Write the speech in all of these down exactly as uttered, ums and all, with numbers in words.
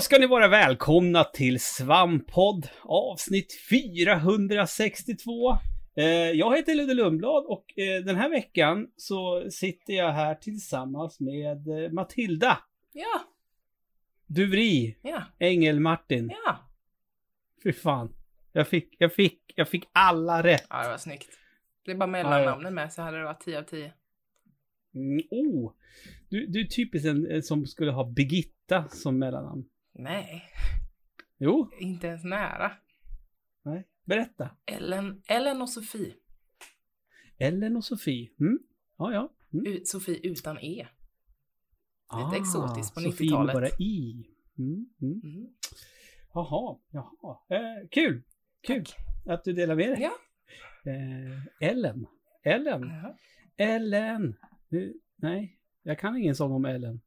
Då ska ni vara välkomna till Svamppodd avsnitt fyrahundrasextiotvå. Eh, jag heter Ludde Lundblad och eh, den här veckan så sitter jag här tillsammans med eh, Matilda. Ja. Duvri. Ja. Ängel Martin. Ja. Fy fan. Jag fick, jag fick, jag fick alla rätt. Ja, det var snyggt. Det är bara mellannamnen med så hade det varit tio av tio. Mm, oh. Du, du är typiskt en som skulle ha Birgitta som mellannamn. Nej. Jo. Inte ens nära. Nej, berätta. Ellen, Ellen och Sofie. Ellen och Sofie. Mm. Ja, ja. Mm. U- Sofie utan E. Lite ah, exotiskt på Sofie nittiotalet. Sofie bara I. Mm, mm. Mm. Jaha, jaha. Eh, kul. Kul Tack. Att du delar med dig. Ja. Eh, Ellen. Ellen. Uh-huh. Ellen. Du, nej, jag kan ingen sång om Ellen.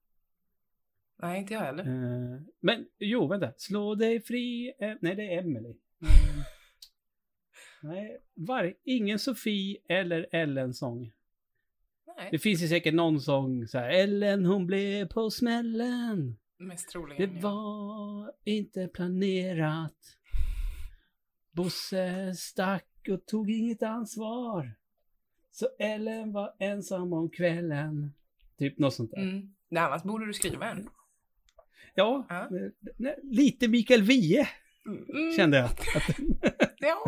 Nej, inte jag heller. Eh, men, jo, vänta. Slå dig fri. Eh, nej, det är Emily. Mm. nej, var, ingen Sofie eller Ellen-sång. Nej. Det finns ju säkert någon sång så här. Ellen, hon blev på smällen. Mest troligen, det var ja. Inte planerat. Bosse stack och tog inget ansvar. Så Ellen var ensam om kvällen. Typ något sånt där. Mm. Det annars borde du skriva en. Ja, ah. nej, lite Mikael Wiehe mm. kände jag. Att ja.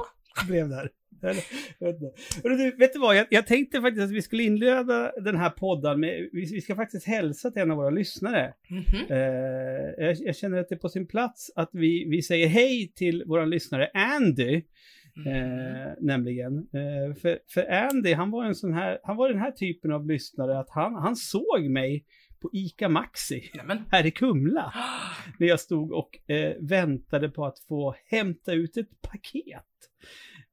blev där. Eller, vet, vet du vad, jag, jag tänkte faktiskt att vi skulle inleda den här podden med, vi, vi ska faktiskt hälsa till en av våra lyssnare. Mm-hmm. eh, jag, jag känner att det är på sin plats att vi, vi säger hej till våran lyssnare Andy. Mm-hmm. Eh, nämligen eh, för, för Andy, han var en sån här, han var den här typen av lyssnare att han, han såg mig på Ica Maxi. Nämen. Här i Kumla när jag stod och eh, väntade på att få hämta ut ett paket.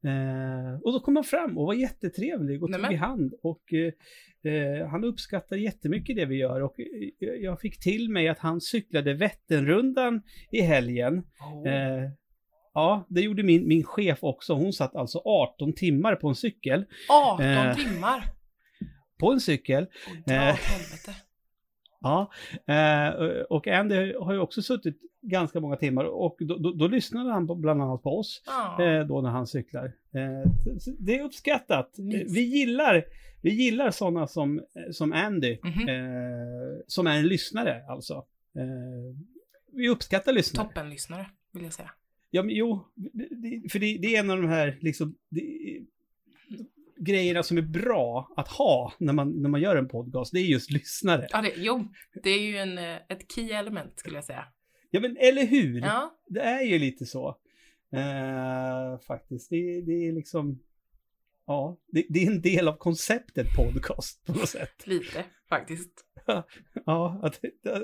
Eh, och då kom han fram och var jättetrevlig och Nämen. Tog i hand och eh, eh, han uppskattar jättemycket det vi gör och eh, jag fick till mig att han cyklade Vätternrundan i helgen. Oh. eh, Ja, det gjorde min, min chef också. Hon satt alltså arton timmar på en cykel. arton eh, timmar? På en cykel. Oh, eh, ja, eh, och Andy har ju också suttit ganska många timmar. Och då, då, då lyssnade han på, bland annat på oss oh. eh, då när han cyklar. Eh, det är uppskattat. Nice. Vi gillar, vi gillar sådana som, som Andy. Mm-hmm. eh, som är en lyssnare alltså. Eh, vi uppskattar lyssnare. Toppen lyssnare vill jag säga. Ja, men jo, det, för det, det är en av de här liksom, det, grejerna som är bra att ha när man, när man gör en podcast, det är just lyssnare. Ja, det, jo, det är ju en, ett key element skulle jag säga. Ja, men eller hur? Ja. Det är ju lite så. Eh, faktiskt, det, det är liksom, ja, det, det är en del av konceptet podcast på något sätt. Lite, faktiskt. Ja, att,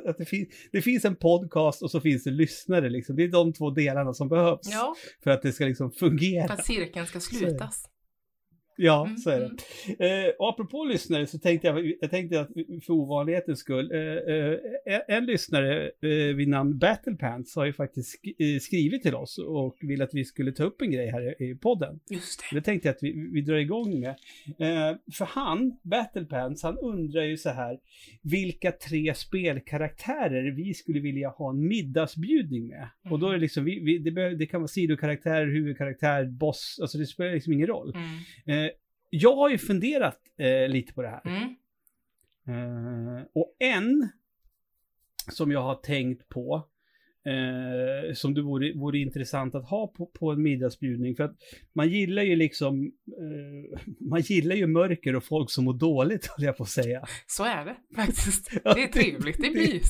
att det, fin- det finns en podcast och så finns det lyssnare liksom. Det är de två delarna som behövs ja. För att det ska liksom fungera. För att cirkeln ska slutas. Så ja, mm, så är det. Mm. Eh, och apropå lyssnare så tänkte jag, jag tänkte att för ovanlighetens skull eh, eh, en lyssnare eh, vid namn Battlepants har ju faktiskt sk- skrivit till oss och ville att vi skulle ta upp en grej här i, i podden. Just det. Det tänkte jag att vi, vi drar igång med. Eh, för han, Battlepants, han undrar ju så här vilka tre spelkaraktärer vi skulle vilja ha en middagsbjudning med. Mm. Och då är det liksom, vi, vi, det, be- det kan vara sidokaraktärer, huvudkaraktärer, boss, alltså det spelar liksom ingen roll. Mm. Eh, Jag har ju funderat eh, lite på det här. Mm. Eh, och en som jag har tänkt på eh, som det vore, vore intressant att ha på, på en middagsbjudning för att man gillar ju liksom eh, man gillar ju mörker och folk som mår dåligt, håller jag på att säga. Så är det faktiskt. Det är trevligt, det blir.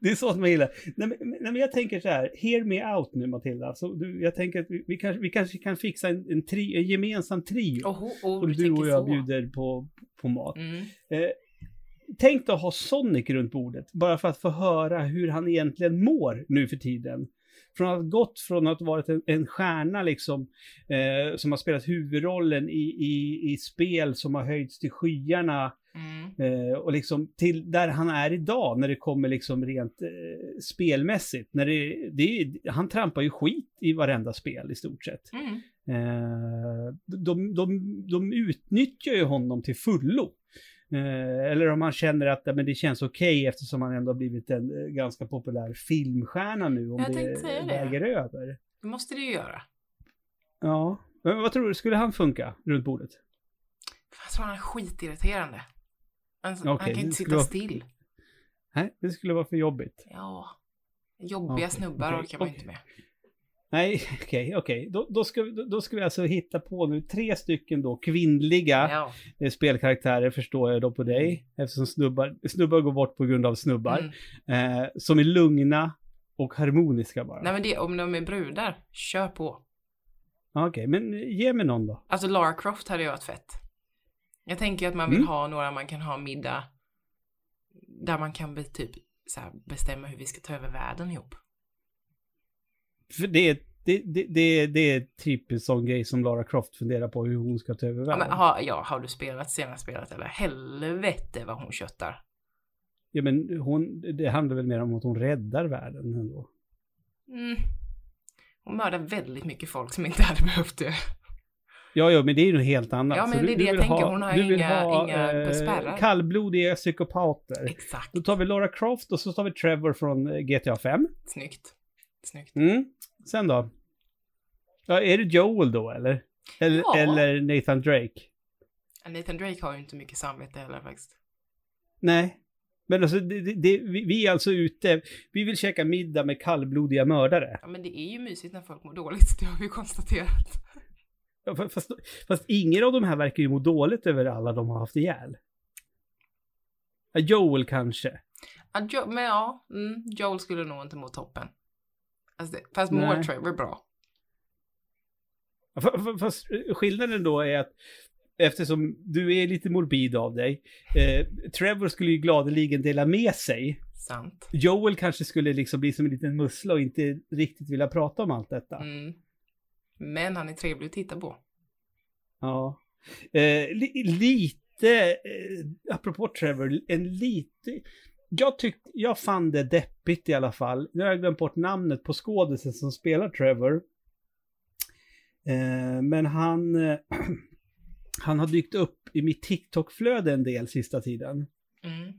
Det är sånt man gillar. Nej, men, nej, men jag tänker så här, hear me out nu Matilda. Så du, jag tänker att vi, vi, kanske, vi kanske kan fixa en, en, tri, en gemensam trio. Oh, oh, och du och jag så. Bjuder på, på mat. Mm. Eh, tänk att ha Sonic runt bordet. Bara för att få höra hur han egentligen mår nu för tiden. Från att gått från att varit en, en stjärna liksom, eh, som har spelat huvudrollen i, i, i spel som har höjts till skyarna. Mm. Eh, och liksom till där han är idag när det kommer liksom rent eh, spelmässigt när det, det, han trampar ju skit i varenda spel i stort sett. Mm. Eh, de, de, de utnyttjar ju honom till fullo Eh, eller om man känner att men det känns okej okay, eftersom man ändå har blivit en ganska populär filmstjärna nu. Om jag det väger det. över. Det måste det ju göra. Ja. Men vad tror du? Skulle han funka runt bordet? Jag tror han är skitirriterande. Han, okay, han kan inte sitta vara... still. Nej, det skulle vara för jobbigt. Ja. Jobbiga okay, snubbar okay, orkar man okay. inte med. Nej, okej, okay, okej. Okay. Då, då, ska, då, då ska vi alltså hitta på nu tre stycken då kvinnliga ja. spelkaraktärer, förstår jag då på dig. Eftersom snubbar, snubbar går bort på grund av snubbar. Mm. Eh, som är lugna och harmoniska bara. Nej, men det, om de är brudar, kör på. Okej, okay, men ge mig någon då. Alltså Lara Croft hade ju varit fett. Jag tänker att man vill mm. ha några man kan ha middag. Där man kan typ så här, bestämma hur vi ska ta över världen ihop. För det, det, det, det, det är typ en sån grej som Lara Croft funderar på, hur hon ska ta över världen. Ja, men, ha, ja, har du spelat senare spelet eller? Helvete vad hon köttar. Ja, men hon, det handlar väl mer om att hon räddar världen ändå. Mm. Hon mördar väldigt mycket folk som inte hade behövt det. Ja, ja, men det är ju något helt annat. Ja, men så det är det jag tänker. Ha, hon har ju inga, ha, inga spärrar. Kallblodiga psykopater. Exakt. Då tar vi Lara Croft och så tar vi Trevor från G T A fem. Snyggt. Snyggt. Mm. Sen då? Ja, är det Joel då, eller? Eller, ja. eller Nathan Drake? Nathan Drake har ju inte mycket samvete heller faktiskt. Nej. Men alltså, det, det, det, vi, vi är alltså ute. Vi vill käka middag med kallblodiga mördare. Ja, men det är ju mysigt när folk mår dåligt. Det har vi konstaterat. Ja, fast, fast ingen av de här verkar ju må dåligt över alla de har haft ihjäl. Ja, Joel kanske. Ja, jo, men ja, mm, Joel skulle nog inte må toppen. Alltså det, fast mår Trevor bra. Ja, fast, fast skillnaden då är att eftersom du är lite morbid av dig, eh, Trevor skulle ju gladeligen dela med sig. Sant. Joel kanske skulle liksom bli som en liten mussla och inte riktigt vilja prata om allt detta. Mm. Men han är trevlig att titta på. Ja. Eh, li- lite, eh, apropå Trevor, en lite... Jag, tyck, jag fann det deppigt i alla fall. Nu har jag glömt bort namnet på skådisen som spelar Trevor. Eh, men han, eh, han har dykt upp i mitt TikTok-flöde en del sista tiden. Mm.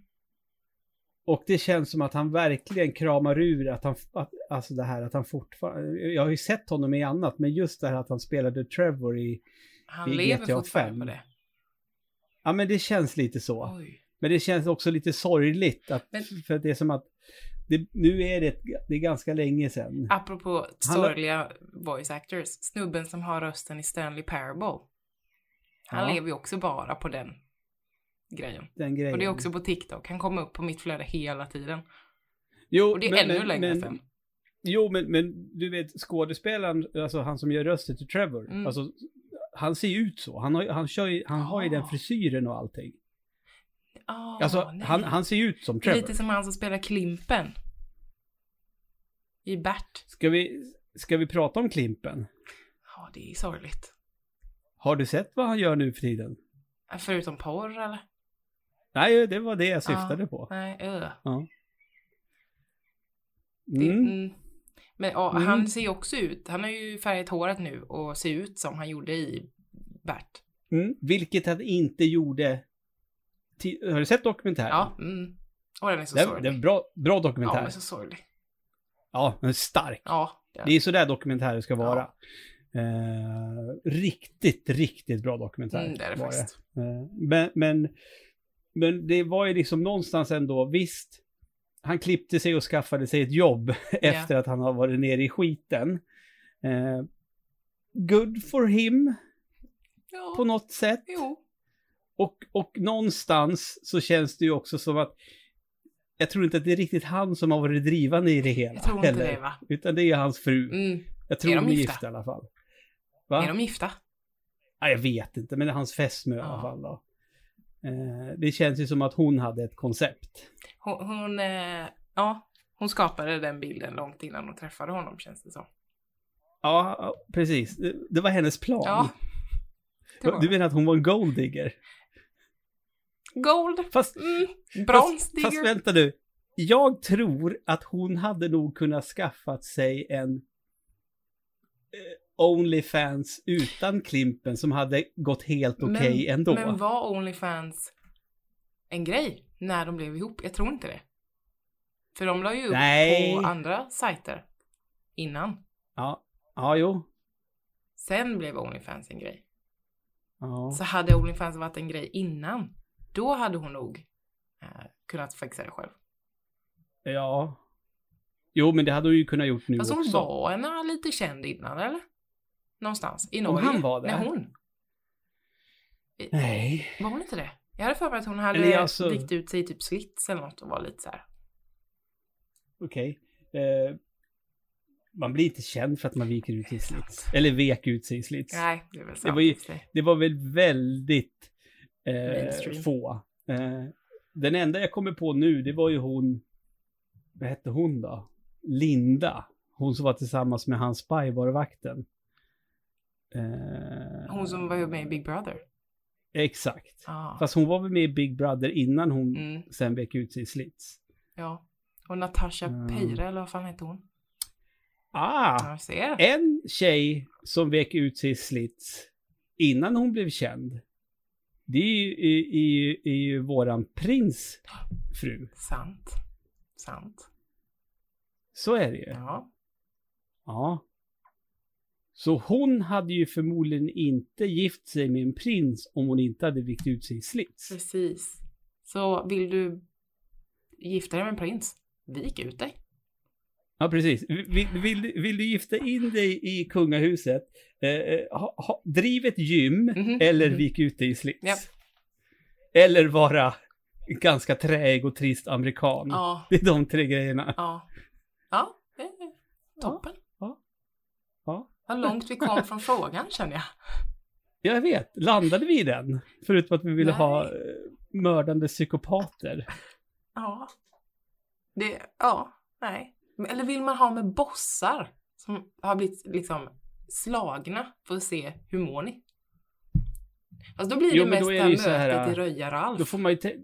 Och det känns som att han verkligen kramar ur att han, att, alltså det här att han fortfarande, jag har ju sett honom i annat, men just det här att han spelade Trevor i han i lever G T A fem. Med det. Ja, men det känns lite så. Oj. Men det känns också lite sorgligt att, men, för det är som att det, nu är det, det är ganska länge sedan. Apropå sorgliga han, voice actors, snubben som har rösten i Stanley Parable. Han ja. lever ju också bara på den grejen. Den grejen. Och det är också på TikTok. Han kommer upp på mitt flöde hela tiden. Jo, och det är men, ännu men, längre men, sen. Jo, men, men du vet, skådespelaren, alltså han som gör rösten till Trevor, mm. alltså, han ser ju ut så. Han har, han kör, han har ju oh. den frisyren och allting. Oh, alltså, han, han ser ju ut som Trevor. Lite som han som spelar Klimpen. I Bert. Ska vi, ska vi prata om Klimpen? Ja, det är sorgligt. Har du sett vad han gör nu för tiden? Förutom porr, eller? Nej, det var det jag syftade ah, på. Nej, öh. Ja. Mm. Det, mm. Men ja, mm. han ser ju också ut. Han har ju färgat håret nu och ser ut som han gjorde i Bert. Mm. Vilket han inte gjorde. T- har du sett dokumentären? Ja. Mm. Och den är så den, sorglig. Den är bra, bra dokumentär. Ja, den är så sorglig. Ja, den är stark. Ja, det är, det är så där dokumentärer ska vara. Ja. Eh, riktigt, riktigt bra dokumentär. Mm, det är det faktiskt. Eh, men, men, men det var ju liksom någonstans ändå, visst, han klippte sig och skaffade sig ett jobb yeah. efter att han har varit nere i skiten. Eh, good for him. Ja. På något sätt. Jo. Och, och någonstans så känns det ju också som att jag tror inte att det är riktigt han som har varit drivande i det hela. Jag tror inte heller, det, va? Utan det är hans fru. Mm. Jag tror är de är gifta? gifta i alla fall. Va? Är de gifta? Nej, jag vet inte, men det är hans fästmö ja. i alla fall. Då. Eh, det känns ju som att hon hade ett koncept. Hon, hon, eh, ja, hon skapade den bilden långt innan hon träffade honom, känns det som. Ja, precis. Det, det var hennes plan. Ja, det var. Du menar att hon var en golddigger? Gold? Fast, mm, bronsdigger. Fast, fast vänta nu. Jag tror att hon hade nog kunnat skaffat sig en OnlyFans utan Klimpen som hade gått helt okej okay ändå. Men var OnlyFans en grej när de blev ihop. Jag tror inte det. För de la ju upp Nej. på andra sajter innan. Ja, ja jo. Sen blev OnlyFans en grej. Ja. Så hade OnlyFans varit en grej innan, då hade hon nog eh, kunnat fixa det själv. Ja. Jo, men det hade hon ju kunnat gjort nu. Fast hon också. Var henne lite känd innan, eller? Någonstans. I Norge. Om han var där. Nej, hon. Nej. Var hon inte det? Jag hade för mig att hon hade alltså... rikt ut sig typ slits eller något och var lite så här. Okej. Okay. Eh, man blir inte känd för att man viker ut sig i slits. Eller vek ut sig i slits. Nej, det är väl sant. Det var, ju, det var väl väldigt eh, få. Eh, den enda jag kommer på nu, det var ju hon... Vad hette hon då? Linda. Hon som var tillsammans med hans spybarvakten. Eh, hon som var med i Big Brother. Exakt. Ah. Fast hon var väl med i Big Brother innan hon mm. sen vek ut sig i slits. Ja. Och Natasha mm. Peire, eller vad fan heter hon? Ah, en tjej som vek ut sig i slits innan hon blev känd. Det är ju, är, är, är ju våran prinsfru. Sant. Sant. Så är det ju. Ja. Ja. Så hon hade ju förmodligen inte gift sig med en prins om hon inte hade vikt ut sig i slits. Precis. Så vill du gifta dig med en prins, vik ut dig. Ja, precis. Vill, vill, vill du gifta in dig i kungahuset, eh, ha, ha, driv ett gym mm-hmm. eller mm-hmm. vik ut dig i slits. Ja. Eller vara ganska träig och trist amerikan. Ja. Det är de tre grejerna. Ja, ja det är toppen. Ja. Ja. Vad långt vi kom från frågan, känner jag. Jag vet. Landade vi i den? Förutom att vi ville Nej. ha mördande psykopater. Ja. Det, ja, nej. Eller vill man ha med bossar som har blivit liksom slagna för att se hur mår ni? Alltså då blir det jo, mesta det mötet här, i Röjar och Alf. Då får man ju te-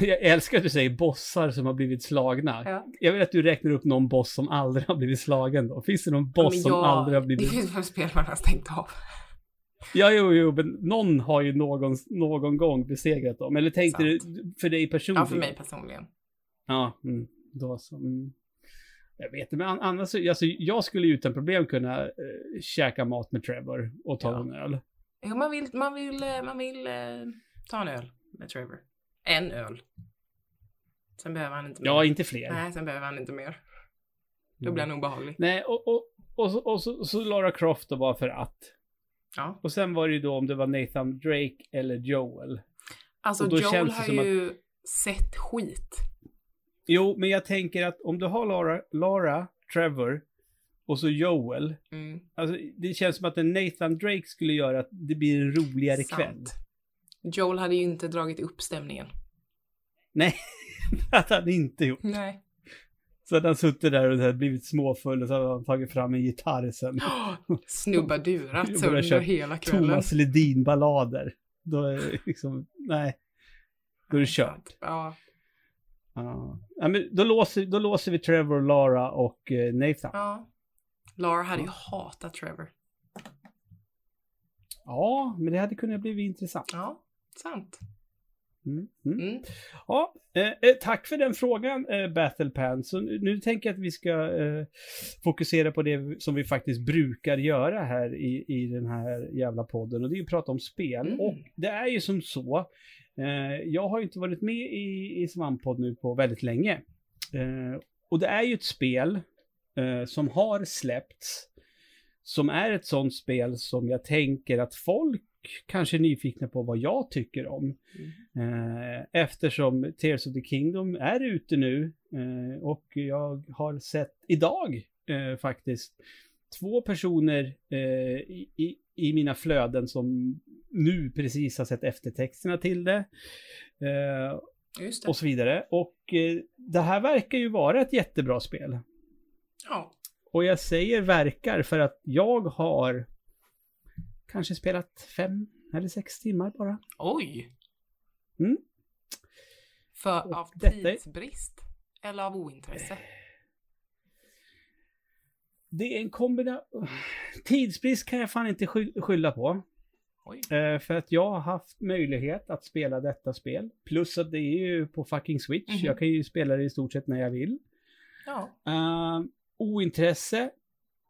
jag älskar att du säger bossar som har blivit slagna. Ja. Jag vill att du räknar upp någon boss som aldrig har blivit slagen då. Finns det någon boss ja, som jag... aldrig har blivit... Det finns väl spel man har stängt av. Ja, jo, jo, men någon har ju någon, någon gång besegrat dem. Eller tänkte Sant. du för dig personligen? Ja, för mig personligen. Ja, mm, då så... Mm. Jag vet inte, men annars, alltså, jag skulle ju utan problem kunna eh, käka mat med Trevor och ta ja. en öl. Jo, man vill, man vill, man vill eh, ta en öl med Trevor. En öl. Sen behöver han inte mer. Ja, inte fler. Nej, sen behöver han inte mer. Då mm. blir han obehaglig. Nej, och, och, och, så, och så, så Lara Croft då var för att. Ja. Och sen var det ju då om det var Nathan Drake eller Joel. Alltså Joel känns det har ju att... sett skit. Jo, men jag tänker att om du har Lara, Lara Trevor och så Joel. Mm. Alltså, det känns som att en Nathan Drake skulle göra att det blir en roligare Sant. kväll. Joel hade ju inte dragit upp stämningen. Nej, det hade han inte gjort. Nej. Så hade han suttit där och det hade blivit småfull och så hade han tagit fram en gitarr sen. Oh, snubbadurat under hela kvällen. Thomas Ledin-ballader. Då är det liksom, nej. Då är det kört. Ja. Ja, men då låser, då låser vi Trevor, Lara och eh, Nathan. Ja. Lara hade ju hatat Trevor. Ja, men det hade kunnat bli intressant. Ja, sant. Mm, mm. Mm. Ja, eh, tack för den frågan, eh, Battlepants. Så nu, nu tänker jag att vi ska eh, fokusera på det som vi faktiskt brukar göra här i, i den här jävla podden. Och det är ju att prata om spel. Mm. Och det är ju som så... Jag har ju inte varit med i, i Svamppodd nu på väldigt länge. Eh, och det är ju ett spel eh, som har släppts. Som är ett sånt spel som jag tänker att folk kanske är nyfikna på vad jag tycker om. Mm. Eh, eftersom Tears of the Kingdom är ute nu. Eh, och jag har sett idag eh, faktiskt två personer eh, i, i, i mina flöden som... nu precis har sett eftertexterna till det. Eh, Just det. Och så vidare. Och eh, det här verkar ju vara ett jättebra spel. Ja. Och jag säger verkar för att jag har kanske spelat fem eller sex timmar bara. Oj! Mm. För och av detta... tidsbrist? Eller av ointresse? Det är en kombination... Tidsbrist kan jag fan inte skylla på. Eh, för att jag har haft möjlighet att spela detta spel. Plus att det är ju på fucking Switch. Mm-hmm. Jag kan ju spela det i stort sett när jag vill. Ja. Eh, ointresse?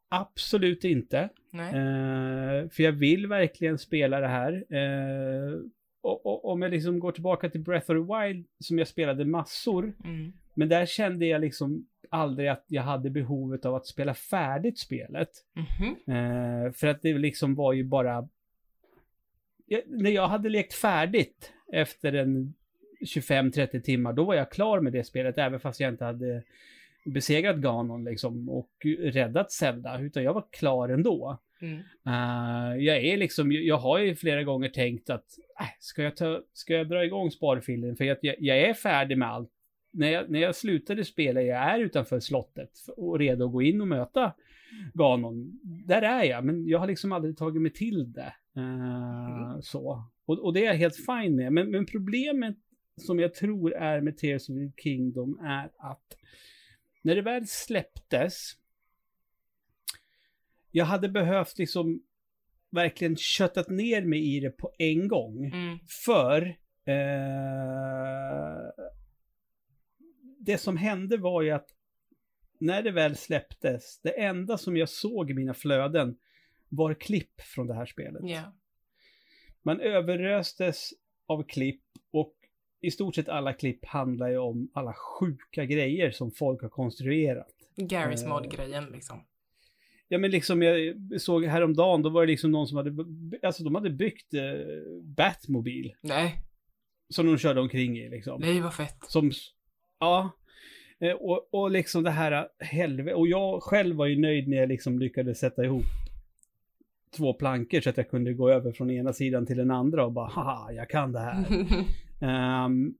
Absolut inte. Nej. Eh, för jag vill verkligen spela det här. Eh, och, och, om jag liksom går tillbaka till Breath of the Wild som jag spelade massor. Mm. Men där kände jag liksom aldrig att jag hade behovet av att spela färdigt spelet. Mm-hmm. Eh, för att det liksom var ju bara... Jag, när jag hade lekt färdigt efter en tjugofem trettio timmar, då var jag klar med det spelet, även fast jag inte hade besegrat Ganon liksom, och räddat Zelda, utan jag var klar ändå. Mm. Uh, jag är liksom, jag har ju flera gånger tänkt att äh, ska, jag ta, ska jag dra igång sparfilen, för jag, jag, jag är färdig med allt. När jag, när jag slutade spela, jag är utanför slottet och redo att gå in och möta Ganon. Där är jag, men jag har liksom aldrig tagit mig till det. Uh, mm. så. Och, och det är jag helt fine med. Men, men problemet som jag tror är med Tears of the Kingdom är att när det väl släpptes, jag hade behövt liksom verkligen köttat ner mig i det på en gång. Mm. För uh, det som hände var ju att när det väl släpptes, det enda som jag såg i mina flöden var klipp från det här spelet. Yeah. Man överröstes av klipp, och i stort sett alla klipp handlar ju om alla sjuka grejer som folk har konstruerat. Garry's uh, Mod-grejen liksom. Ja, men liksom jag såg häromdagen, då var det liksom någon som hade, alltså de hade byggt uh, Batmobil. Nej. Som de körde omkring i liksom. Nej, vad fett. Som, ja. Och, och liksom det här helvete. Och jag själv var ju nöjd när jag liksom lyckades sätta ihop två plankor så att jag kunde gå över från ena sidan till den andra och bara, haha, jag kan det här. um,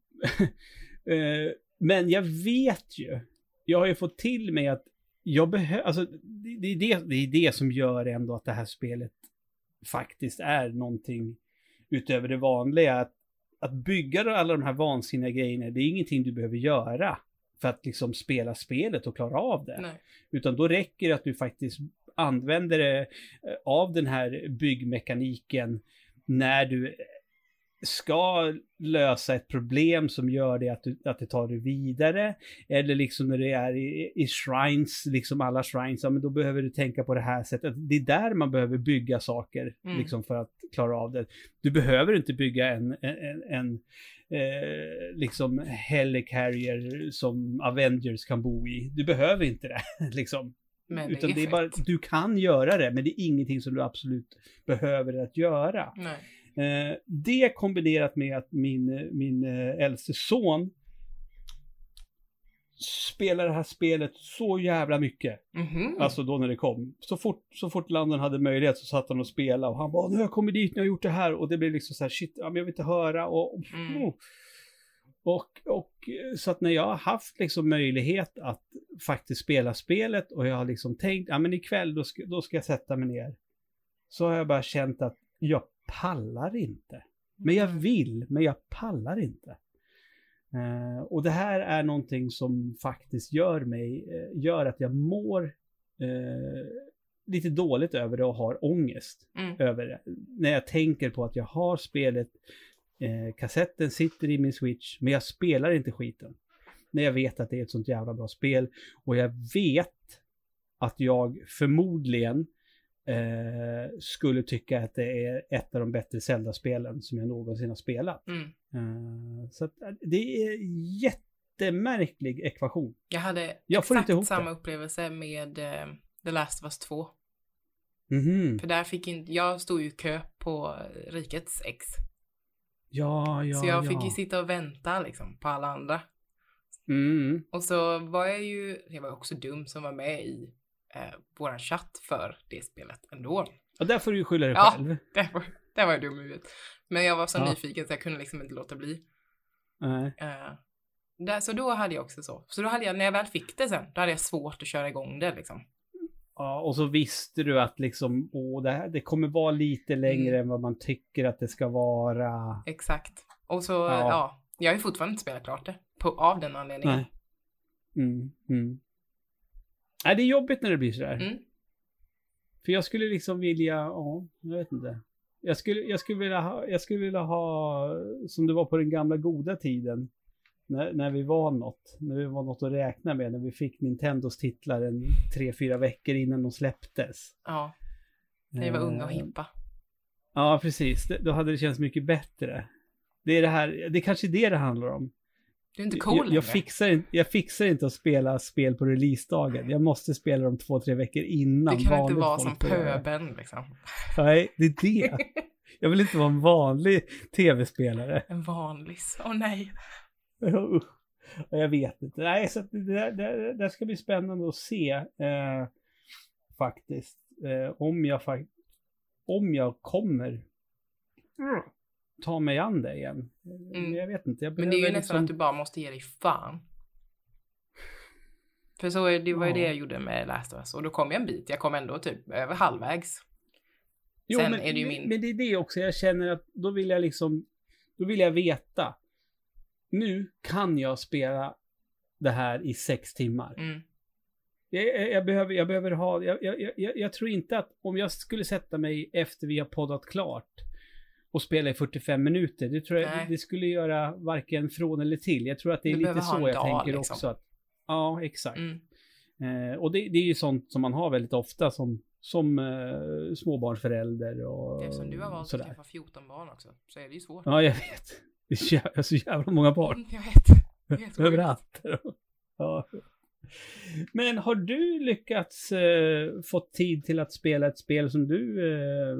uh, men jag vet ju, jag har ju fått till mig att jag behöver, alltså det, det, det, det är det som gör ändå att det här spelet faktiskt är någonting utöver det vanliga. Att, att bygga alla de här vansinniga grejerna, det är ingenting du behöver göra för att liksom spela spelet och klara av det. Nej. Utan då räcker det att du faktiskt använder det av den här byggmekaniken när du ska lösa ett problem som gör det att, du, att det tar dig vidare, eller liksom när det är i, i shrines, liksom alla shrines, ja, men då behöver du tänka på det här sättet. Det är där man behöver bygga saker mm. liksom för att klara av det. Du behöver inte bygga en, en, en eh, liksom helicarrier som Avengers kan bo i. Du behöver inte det liksom. Men utan det är, det är bara, du kan göra det, men det är ingenting som du absolut behöver att göra. Nej. Eh, det kombinerat med att min, min eh, äldste son spelar det här spelet så jävla mycket. Mm-hmm. Alltså då när det kom. Så fort, så fort London hade möjlighet så satt han och spelade. Och han bara, nu har jag kommit dit, nu har jag gjort det här. Och det blev liksom så här, shit, ja, men jag vill inte höra. Och, och, mm. och, och så att när jag har haft liksom möjlighet att faktiskt spela spelet och jag har liksom tänkt, ja men ikväll då ska, då ska jag sätta mig ner. Så har jag bara känt att jag pallar inte. Men jag vill, men jag pallar inte. Eh, och det här är någonting som faktiskt gör mig, eh, gör att jag mår eh, lite dåligt över det och har ångest mm. över det. När jag tänker på att jag har spelet, eh, kassetten sitter i min Switch, men jag spelar inte skiten. När jag vet att det är ett sånt jävla bra spel, och jag vet att jag förmodligen Eh, skulle tycka att det är ett av de bättre Zelda-spelen som jag någonsin har spelat. Mm. Eh, så att det är en jättemärklig ekvation. Jag hade jag exakt samma det. upplevelse med eh, The Last of Us två. Mm-hmm. För där fick inte, jag stod ju kö på Rikets ex. Ja, ja, så jag ja. fick ju sitta och vänta liksom, på alla andra. Mm. Och så var jag ju, jag var också dum som var med i Eh, våran chatt för det spelet ändå. Ja, där får du ju skylla dig ja, själv. Ja, där, där var jag dum i huvudet. Men jag var så ja. nyfiken så jag kunde liksom inte låta bli. Nej. Eh, där, så då hade jag också så. Så då hade jag, när jag väl fick det sen, då hade jag svårt att köra igång det liksom. Ja, och så visste du att liksom, åh, det, här, det kommer vara lite längre mm. än vad man tycker att det ska vara. Exakt. Och så, ja, ja jag har ju fortfarande inte spelat klart det. På, av den anledningen. Nej. Mm, mm. Nej, det är jobbigt när det blir sådär. Mm. För jag skulle liksom vilja, ja, jag vet inte. Jag skulle, jag skulle vilja ha, jag skulle vilja ha som det var på den gamla goda tiden när, när vi var något, när vi var något att räkna med, när vi fick Nintendos titlar en tre, fyra veckor innan de släpptes. Ja, när vi var unga och hippa. Ja, precis. Då hade det känts mycket bättre. Det är det här, det är kanske det det handlar om. Du är inte cool jag, jag, fixar inte, jag fixar inte att spela spel på releasedagen. Mm. Jag måste spela dem två, tre veckor innan. Det kan inte vara som pöben liksom. Nej, det är det. Jag vill inte vara en vanlig tv-spelare. En vanlig, åh oh, nej. Jag vet inte. Nej, så det, där, det där ska bli spännande att se. Eh, faktiskt. Eh, om, jag fa- om jag kommer... Mm. Ta mig an det igen. Mm. Jag vet inte. Jag men det är ju nästan som... att du bara måste ge dig fan. För så är, det var ju ja. det jag gjorde med Last of Us. Och då kom jag en bit. Jag kom ändå typ över halvvägs. Jo, Sen men, är det ju min... men det är det också. Jag känner att då vill jag liksom... Då vill jag veta. Nu kan jag spela det här i sex timmar. Mm. Jag, jag, behöver, jag behöver ha... Jag, jag, jag, jag tror inte att om jag skulle sätta mig efter vi har poddat klart... och spela i fyrtiofem minuter. Det tror jag Nej. det skulle göra varken från eller till. Jag tror att det är du lite så jag dag, tänker liksom. också att, ja, exakt. Mm. Eh, och det, det är ju sånt som man har väldigt ofta som som eh, småbarnsförälder och eftersom du har valt att skaffa fjorton barn också så är det ju svårt. Ja, jag vet. Det är så jävla, så jävla många barn. Jag vet. Jag vet överallt. Ja. Men har du lyckats eh, få tid till att spela ett spel som du eh,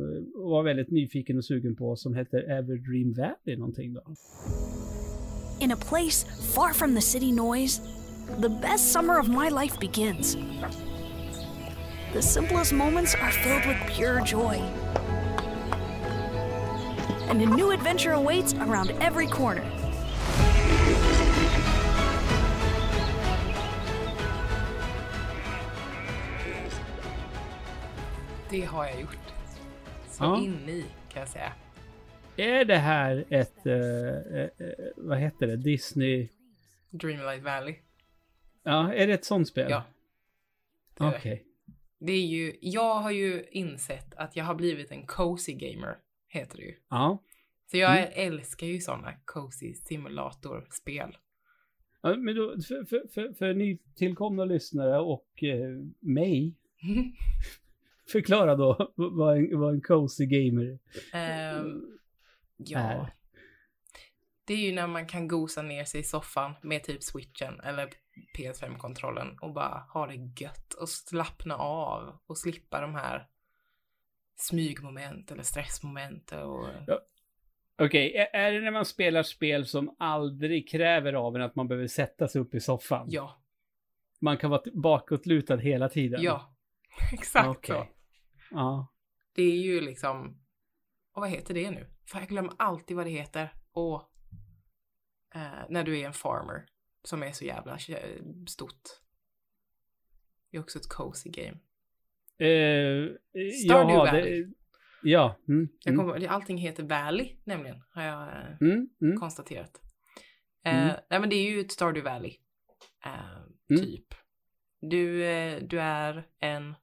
var väldigt nyfiken och sugen på som heter Everdream Valley någonting då? In a place far from the city noise, the best summer of my life begins. The simplest moments are filled with pure joy. And a new adventure awaits around every corner. Det har jag gjort. Så ja. in i kan jag säga. Är det här ett eh, eh, vad heter det? Disney Dreamlight Valley. Ja, är det ett sånt spel? Ja. Okej. Okay. Det är ju jag har ju insett att jag har blivit en cozy gamer heter det ju. Ja. Så jag mm. älskar ju såna cozy simulatorspel. Ja, men då för för för, för nytillkomna lyssnare och eh, mig förklara då vad en, vad en cozy gamer um, ja. är. Det är ju när man kan gosa ner sig i soffan med typ switchen eller P S fem-kontrollen och bara ha det gött och slappna av och slippa de här smygmoment eller stressmoment. Och... Ja. Okej, okay. Är det när man spelar spel som aldrig kräver av en att man behöver sätta sig upp i soffan? Ja. Man kan vara bakåtlutad hela tiden? Ja, exakt okay. så. Ja. Det är ju liksom... Och vad heter det nu? För jag glömmer alltid vad det heter. Och eh, när du är en farmer. Som är så jävla stort. Det är också ett cozy game. Eh, Stardew ja, Valley. Det, ja. Mm, jag kommer, mm. Allting heter Valley nämligen. Har jag eh, mm, mm. konstaterat. Eh, mm. Nej men det är ju ett Stardew Valley. Eh, typ. Mm. Du, eh, du är en...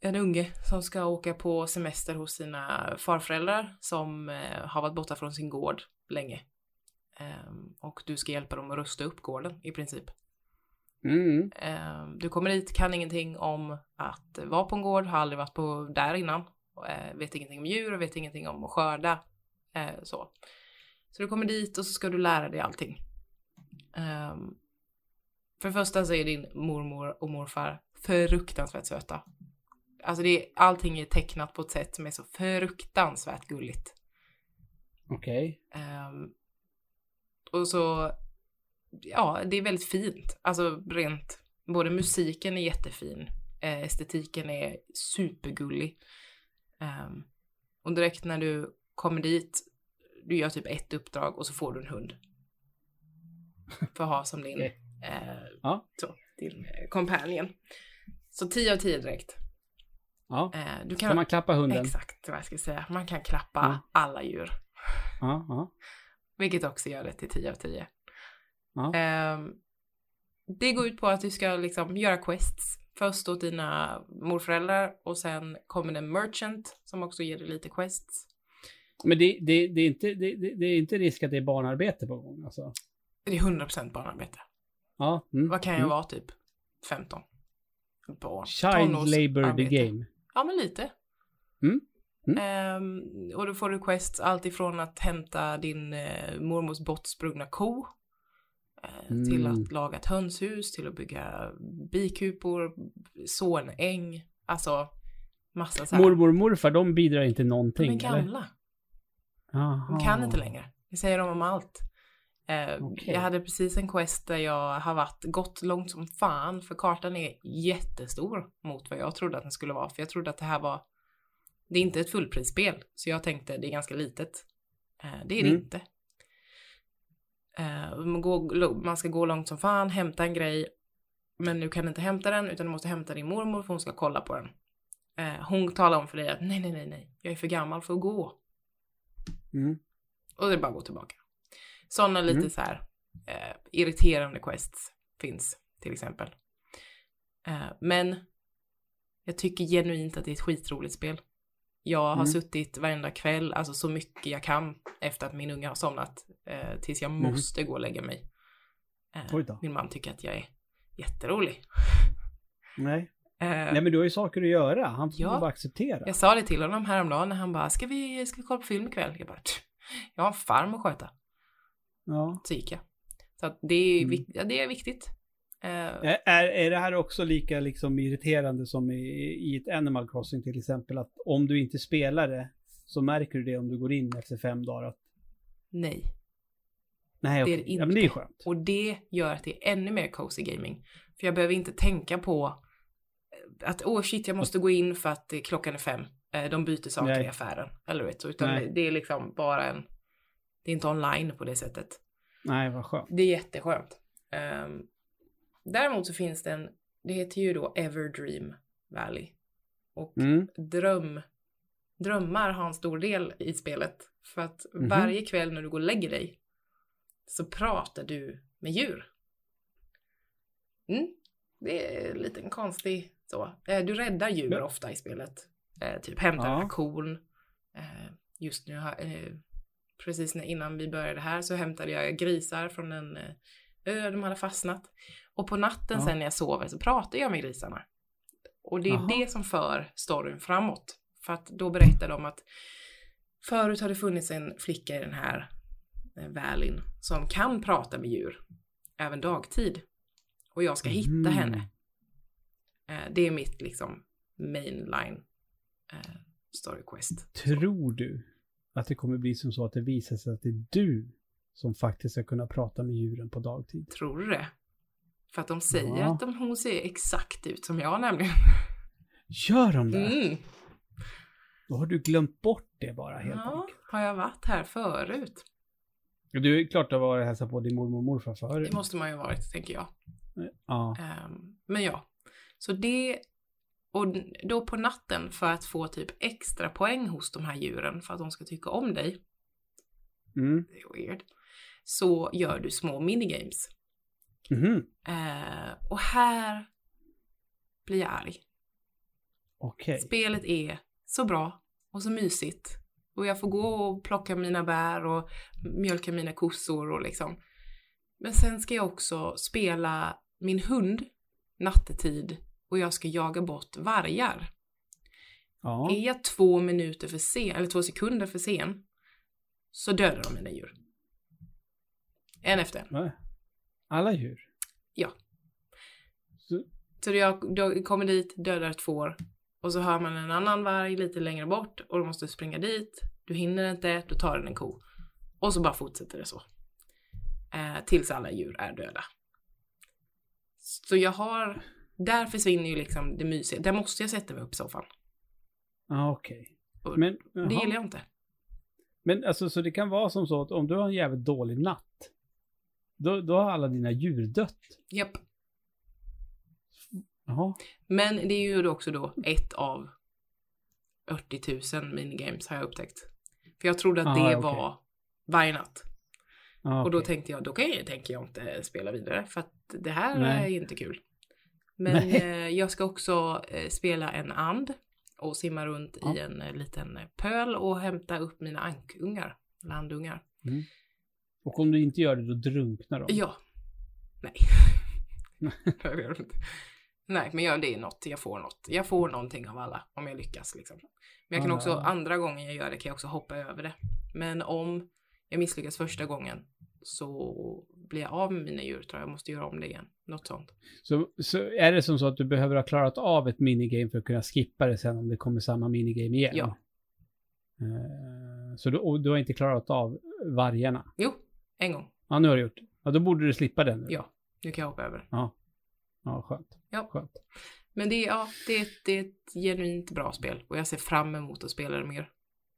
En unge som ska åka på semester hos sina farföräldrar som eh, har varit borta från sin gård länge. Um, och du ska hjälpa dem att rusta upp gården i princip. Mm. Um, du kommer dit, kan ingenting om att vara på en gård, har aldrig varit på där innan. Och, uh, vet ingenting om djur och vet ingenting om att skörda. Uh, så. så du kommer dit och så ska du lära dig allting. Um, för det första så är din mormor och morfar fruktansvärt söta. Alltså det är, allting är tecknat på ett sätt som är så fruktansvärt gulligt. Okej. Okay. Um, och så, ja, det är väldigt fint. Alltså rent, både musiken är jättefin. Eh, estetiken är supergullig. Um, och direkt när du kommer dit, du gör typ ett uppdrag och så får du en hund. För att ha som din, eh, ja. så, din eh, companion. Så tio av tio direkt. Ja, eh, du kan, kan man klappa hunden? Exakt vad jag ska säga. Man kan klappa ja. alla djur. Ja, ja. Vilket också gör det till tio av tio. Ja. Eh, det går ut på att du ska liksom göra quests först åt dina morföräldrar och sen kommer en merchant som också ger dig lite quests. Men det, det, det, är inte, det, det är inte risk att det är barnarbete på gång alltså. Det är hundra procent barnarbete. Ja. Mm. Vad kan jag mm. vara typ? femton. På child labor the game. Ja men lite. Mm. Mm. Ehm, och då får du quests allt ifrån att hämta din eh, mormors bortsprungna ko eh, mm. till att laga ett hönshus, till att bygga bikupor, så en äng, alltså massa så här. Mormor och morfar, de bidrar inte någonting. De är gamla. De kan inte längre. Det säger de om allt. Eh, okay. Jag hade precis en quest där jag har varit gått långt som fan, för kartan är jättestor mot vad jag trodde att den skulle vara, för jag trodde att det här var, det är inte ett fullprisspel, så jag tänkte det är ganska litet. Eh, det är det mm. inte. Eh, man, går, man ska gå långt som fan, hämta en grej, men nu kan du inte hämta den utan du måste hämta din mormor för hon ska kolla på den. Eh, hon talar om för dig att nej, nej, nej, nej, jag är för gammal för att gå. Mm. Och det är bara att gå tillbaka. Sådana lite mm. så här eh, irriterande quests finns till exempel. Eh, men jag tycker genuint att det är ett skitroligt spel. Jag mm. har suttit varenda kväll, alltså så mycket jag kan efter att min unga har somnat eh, tills jag mm. måste gå och lägga mig. Eh, min man tycker att jag är jätterolig. Nej. Uh, Nej men du har ju saker att göra. Han får ja, bara acceptera. Jag sa det till honom häromdagen när han bara Ska vi, ska vi kolla på film ikväll? Jag bara, jag har en farm att sköta. Ja. Så gick jag. Så att det, är, mm. ja, det är viktigt. uh, är, är det här också lika liksom irriterande som i, i ett Animal Crossing till exempel, att om du inte spelar det så märker du det om du går in efter fem dagar att... Nej. Nej, det är inte. Ja, men det är skönt. Och det gör att det är ännu mer cozy gaming, för jag behöver inte tänka på att åh oh shit, jag måste gå in för att klockan är fem. De byter saker Nej. i affären. Eller vet så. Utan Nej. det är liksom bara en... Det är inte online på det sättet. Nej, vad skönt. Det är jätteskönt. Um, däremot så finns det en... Det heter ju då Everdream Valley. Och mm. dröm... Drömmar har en stor del i spelet. För att mm-hmm. varje kväll när du går och lägger dig så pratar du med djur. Mm. Det är en liten konstig... Så. Du räddar djur ja. ofta i spelet. Eh, typ hämtar ja. korn. Eh, just nu, eh, precis när, innan vi började här så hämtade jag grisar från en ö, de hade fastnat. Och på natten ja. sen när jag sover så pratar jag med grisarna. Och det är Aha. det som för storyn framåt. För att då berättar de att förut har det funnits en flicka i den här vallen som kan prata med djur. Även dagtid. Och jag ska hitta mm. henne. Det är mitt liksom mainline eh, story quest. Tror du att det kommer bli som så att det visar sig att det är du som faktiskt ska kunna prata med djuren på dagtid? Tror du det? För att de säger ja. att de, hon ser exakt ut som jag nämligen. Gör de det? Mm. Då har du glömt bort det bara helt ja, enkelt. Har jag varit här förut? Du är klart att vara och hälsa på din mormor och morfar förut. Det måste man ju ha varit, tänker jag. Ja. Um, men ja. Så det, och då på natten för att få typ extra poäng hos de här djuren för att de ska tycka om dig, mm. det är weird, så gör du små minigames. Mm. Eh, och här blir jag arg. Okay. Spelet är så bra och så mysigt. Och jag får gå och plocka mina bär och mjölka mina kossor och liksom. Men sen ska jag också spela min hund nattetid. Och jag ska jaga bort vargar. Ja. Är jag två minuter för sen, eller två sekunder för sen, så dödar de mina djur. En efter en. Alla djur? Ja. Så, så jag då kommer dit, dödar två. Och så hör man en annan varg lite längre bort. Och då måste du springa dit. Du hinner inte, då tar den en ko. Och så bara fortsätter det så. Eh, tills alla djur är döda. Så jag har... Där försvinner ju liksom det mysiga. Där måste jag sätta mig upp i soffan. Ah, okej. Okay. Men det gillar jag inte. Men alltså, så det kan vara som så att om du har en jävligt dålig natt, då, då har alla dina djur dött. Japp. Jaha. Men det är ju också då ett av fyrtio tusen minigames har jag upptäckt. För jag trodde att ah, det okay. var varje natt. Ah, okay. Och då tänkte jag, då kan jag, tänker jag inte spela vidare. För att det här Nej. är inte kul. Men eh, jag ska också eh, spela en and och simma runt ja. i en eh, liten pöl och hämta upp mina ankungar, landungar. Mm. Och om du inte gör det, då drunknar de. Ja. Nej. Nej, men jag, det är något. Jag får något. Jag får någonting av alla om jag lyckas. Liksom. Men jag kan ja, också, ja. andra gången jag gör det kan jag också hoppa över det. Men om jag misslyckas första gången så blir jag av med mina djur, tror jag. Jag måste göra om det igen. Något sånt. Så, så är det som så att du behöver ha klarat av ett minigame för att kunna skippa det sen om det kommer samma minigame igen? Ja. Uh, så du, du har inte klarat av vargarna? Jo, en gång. Ja, nu har du gjort det. Ja, då borde du slippa den nu. Ja, nu kan jag hoppa över. Ja, ja skönt. Ja. Skönt. Men det är, ja, det, är, det är ett genuint bra spel. Och jag ser fram emot att spela det mer.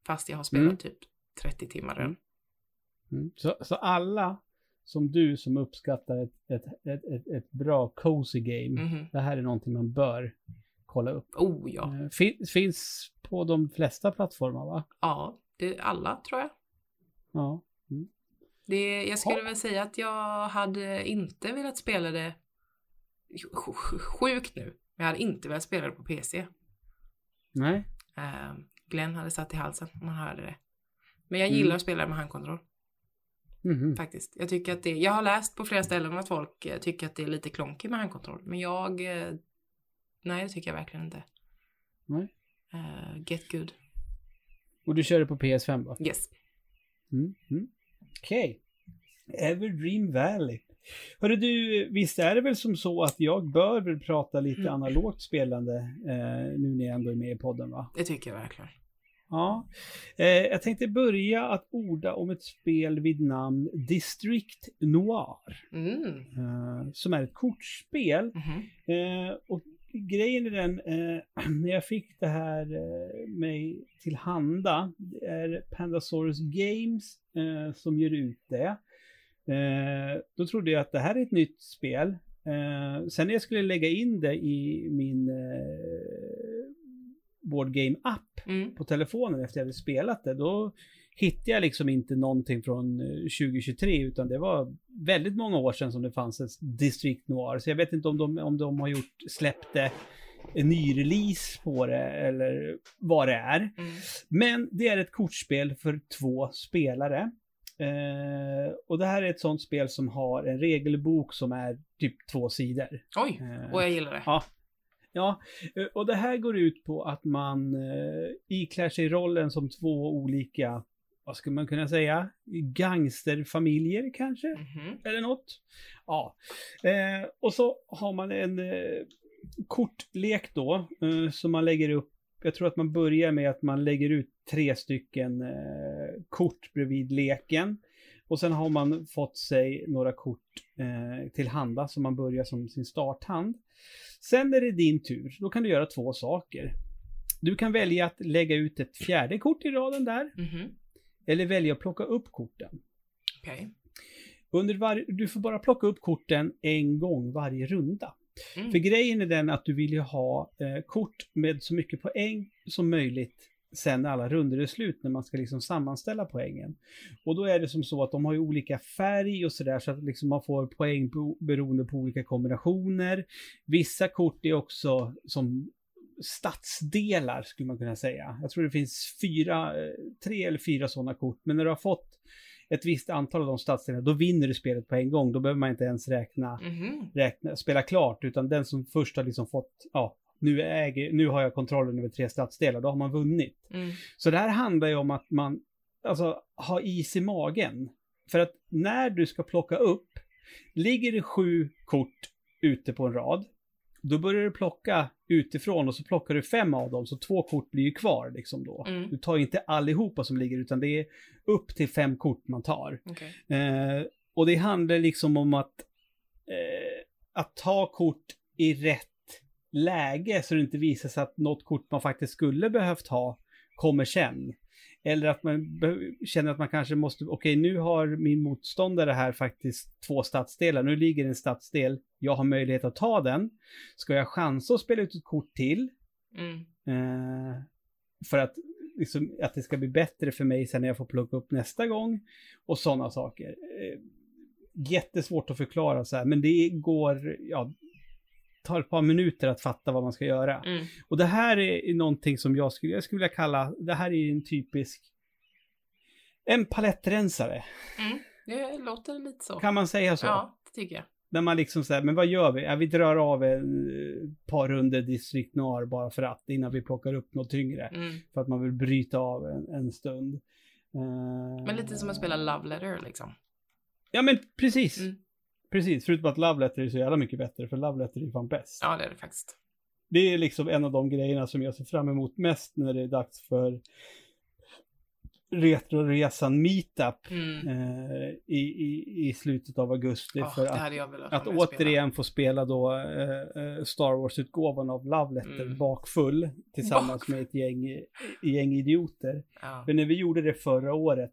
Fast jag har spelat mm. typ trettio timmar än. Mm. Så, så alla som du som uppskattar ett, ett, ett, ett, ett bra cozy game, mm-hmm. det här är någonting man bör kolla upp. Oh ja. Fin, finns på de flesta plattformar, va? Ja, det, alla tror jag. Ja. Mm. Det, jag skulle ja. väl säga att jag hade inte velat spela det sjukt nu. Men jag hade inte velat spela det på P C. Nej. Uh, Glenn hade satt i halsen om han hörde det. Men jag gillar mm. att spela med handkontroll. Mm-hmm. Faktiskt. Jag tycker att det, jag har läst på flera ställen att folk tycker att det är lite klonkigt med handkontroll. Men jag, nej, det tycker jag verkligen inte. Nej. Uh, get good. Och du kör det på P S fem, va? Yes. Mm-hmm. Okej. Okay. Everdream Valley. Hörru du, visst är det väl som så att jag bör väl prata lite mm. analogt spelande eh, nu när jag ändå är med i podden, va? Det tycker jag verkligen. Ja, eh, jag tänkte börja att orda om ett spel vid namn District Noir, mm. eh, som är ett kortspel. Mm-hmm. Eh, och grejen är den, eh, när jag fick det här eh, mig till handa, det är Pandasaurus Games eh, som ger ut det. Eh, då trodde jag att det här är ett nytt spel. Eh, sen när jag skulle lägga in det i min... Eh, board game app mm. på telefonen efter jag hade spelat det, då hittade jag liksom inte någonting från tjugo tjugotre, utan det var väldigt många år sedan som det fanns ett District Noir, så jag vet inte om de, om de har gjort, släppte en ny release på det eller vad det är. Mm. Men det är ett kortspel för två spelare. Eh, och det här är ett sånt spel som har en regelbok som är typ två sidor. Oj, eh, och jag gillar det. Ja. Ja, och det här går ut på att man eh, iklär sig rollen som två olika, vad ska man kunna säga, gangsterfamiljer kanske, mm-hmm. eller något. Ja, eh, och så har man en eh, kortlek då eh, som man lägger upp. Jag tror att man börjar med att man lägger ut tre stycken eh, kort bredvid leken. Och sen har man fått sig några kort eh, till handa som man börjar som sin starthand. Sen är det din tur. Då kan du göra två saker. Du kan välja att lägga ut ett fjärde kort i raden där. Mm-hmm. Eller välja att plocka upp korten. Okay. Under var- du får bara plocka upp korten en gång varje runda. Mm. För grejen är den att du vill ju ha eh, kort med så mycket poäng som möjligt sen när alla runder är slut, när man ska liksom sammanställa poängen. Och då är det som så att de har ju olika färg och sådär, så att liksom man får poäng på, beroende på olika kombinationer. Vissa kort är också som stadsdelar, skulle man kunna säga. Jag tror det finns fyra, tre eller fyra sådana kort, men när du har fått ett visst antal av de stadsdelarna, då vinner du spelet på en gång. Då behöver man inte ens räkna, mm-hmm. räkna spela klart, utan den som först har liksom fått, ja, Nu, äger, nu har jag kontrollen över tre stadsdelar, då har man vunnit. Mm. Så det här handlar ju om att man alltså, har is i magen. För att när du ska plocka upp, ligger det sju kort ute på en rad, då börjar du plocka utifrån och så plockar du fem av dem, så två kort blir ju kvar liksom då. Mm. Du tar inte allihopa som ligger, utan det är upp till fem kort man tar. Okay. Eh, och det handlar liksom om att, eh, att ta kort i rätt läge, så det inte visar sig att något kort man faktiskt skulle behövt ha kommer sen. Eller att man be- känner att man kanske måste, okej okay, nu har min motståndare här faktiskt två stadsdelar, nu ligger en stadsdel, jag har möjlighet att ta den. Ska jag chansa att spela ut ett kort till? Mm. Eh, för att, liksom, att det ska bli bättre för mig sen när jag får plocka upp nästa gång och sådana saker. Eh, jättesvårt att förklara så här, men det går, ja, tar ett par minuter att fatta vad man ska göra. Mm. Och det här är någonting som jag skulle, jag skulle vilja kalla, det här är en typisk, en palettrensare. Mm. Det låter lite så. Kan man säga så? Ja, det tycker jag. När man liksom säger, men vad gör vi? Ja, vi drar av en par runder District Noir bara för att, innan vi plockar upp något tyngre. Mm. För att man vill bryta av en, en stund. Men lite som att spela Love Letter liksom. Ja, men precis. Mm. Precis, förutom att Love Letter är så jävla mycket bättre, för Love Letter är fan bäst. Ja, det är det faktiskt. Det är liksom en av de grejerna som jag ser fram emot mest när det är dags för Retroresan meetup mm. eh, i, i, i slutet av augusti oh, för att, att återigen spela. få spela då eh, Star Wars-utgåvan av Love Letter mm. bakfull tillsammans Bak. med ett gäng, gäng idioter. Ja. Men när vi gjorde det förra året,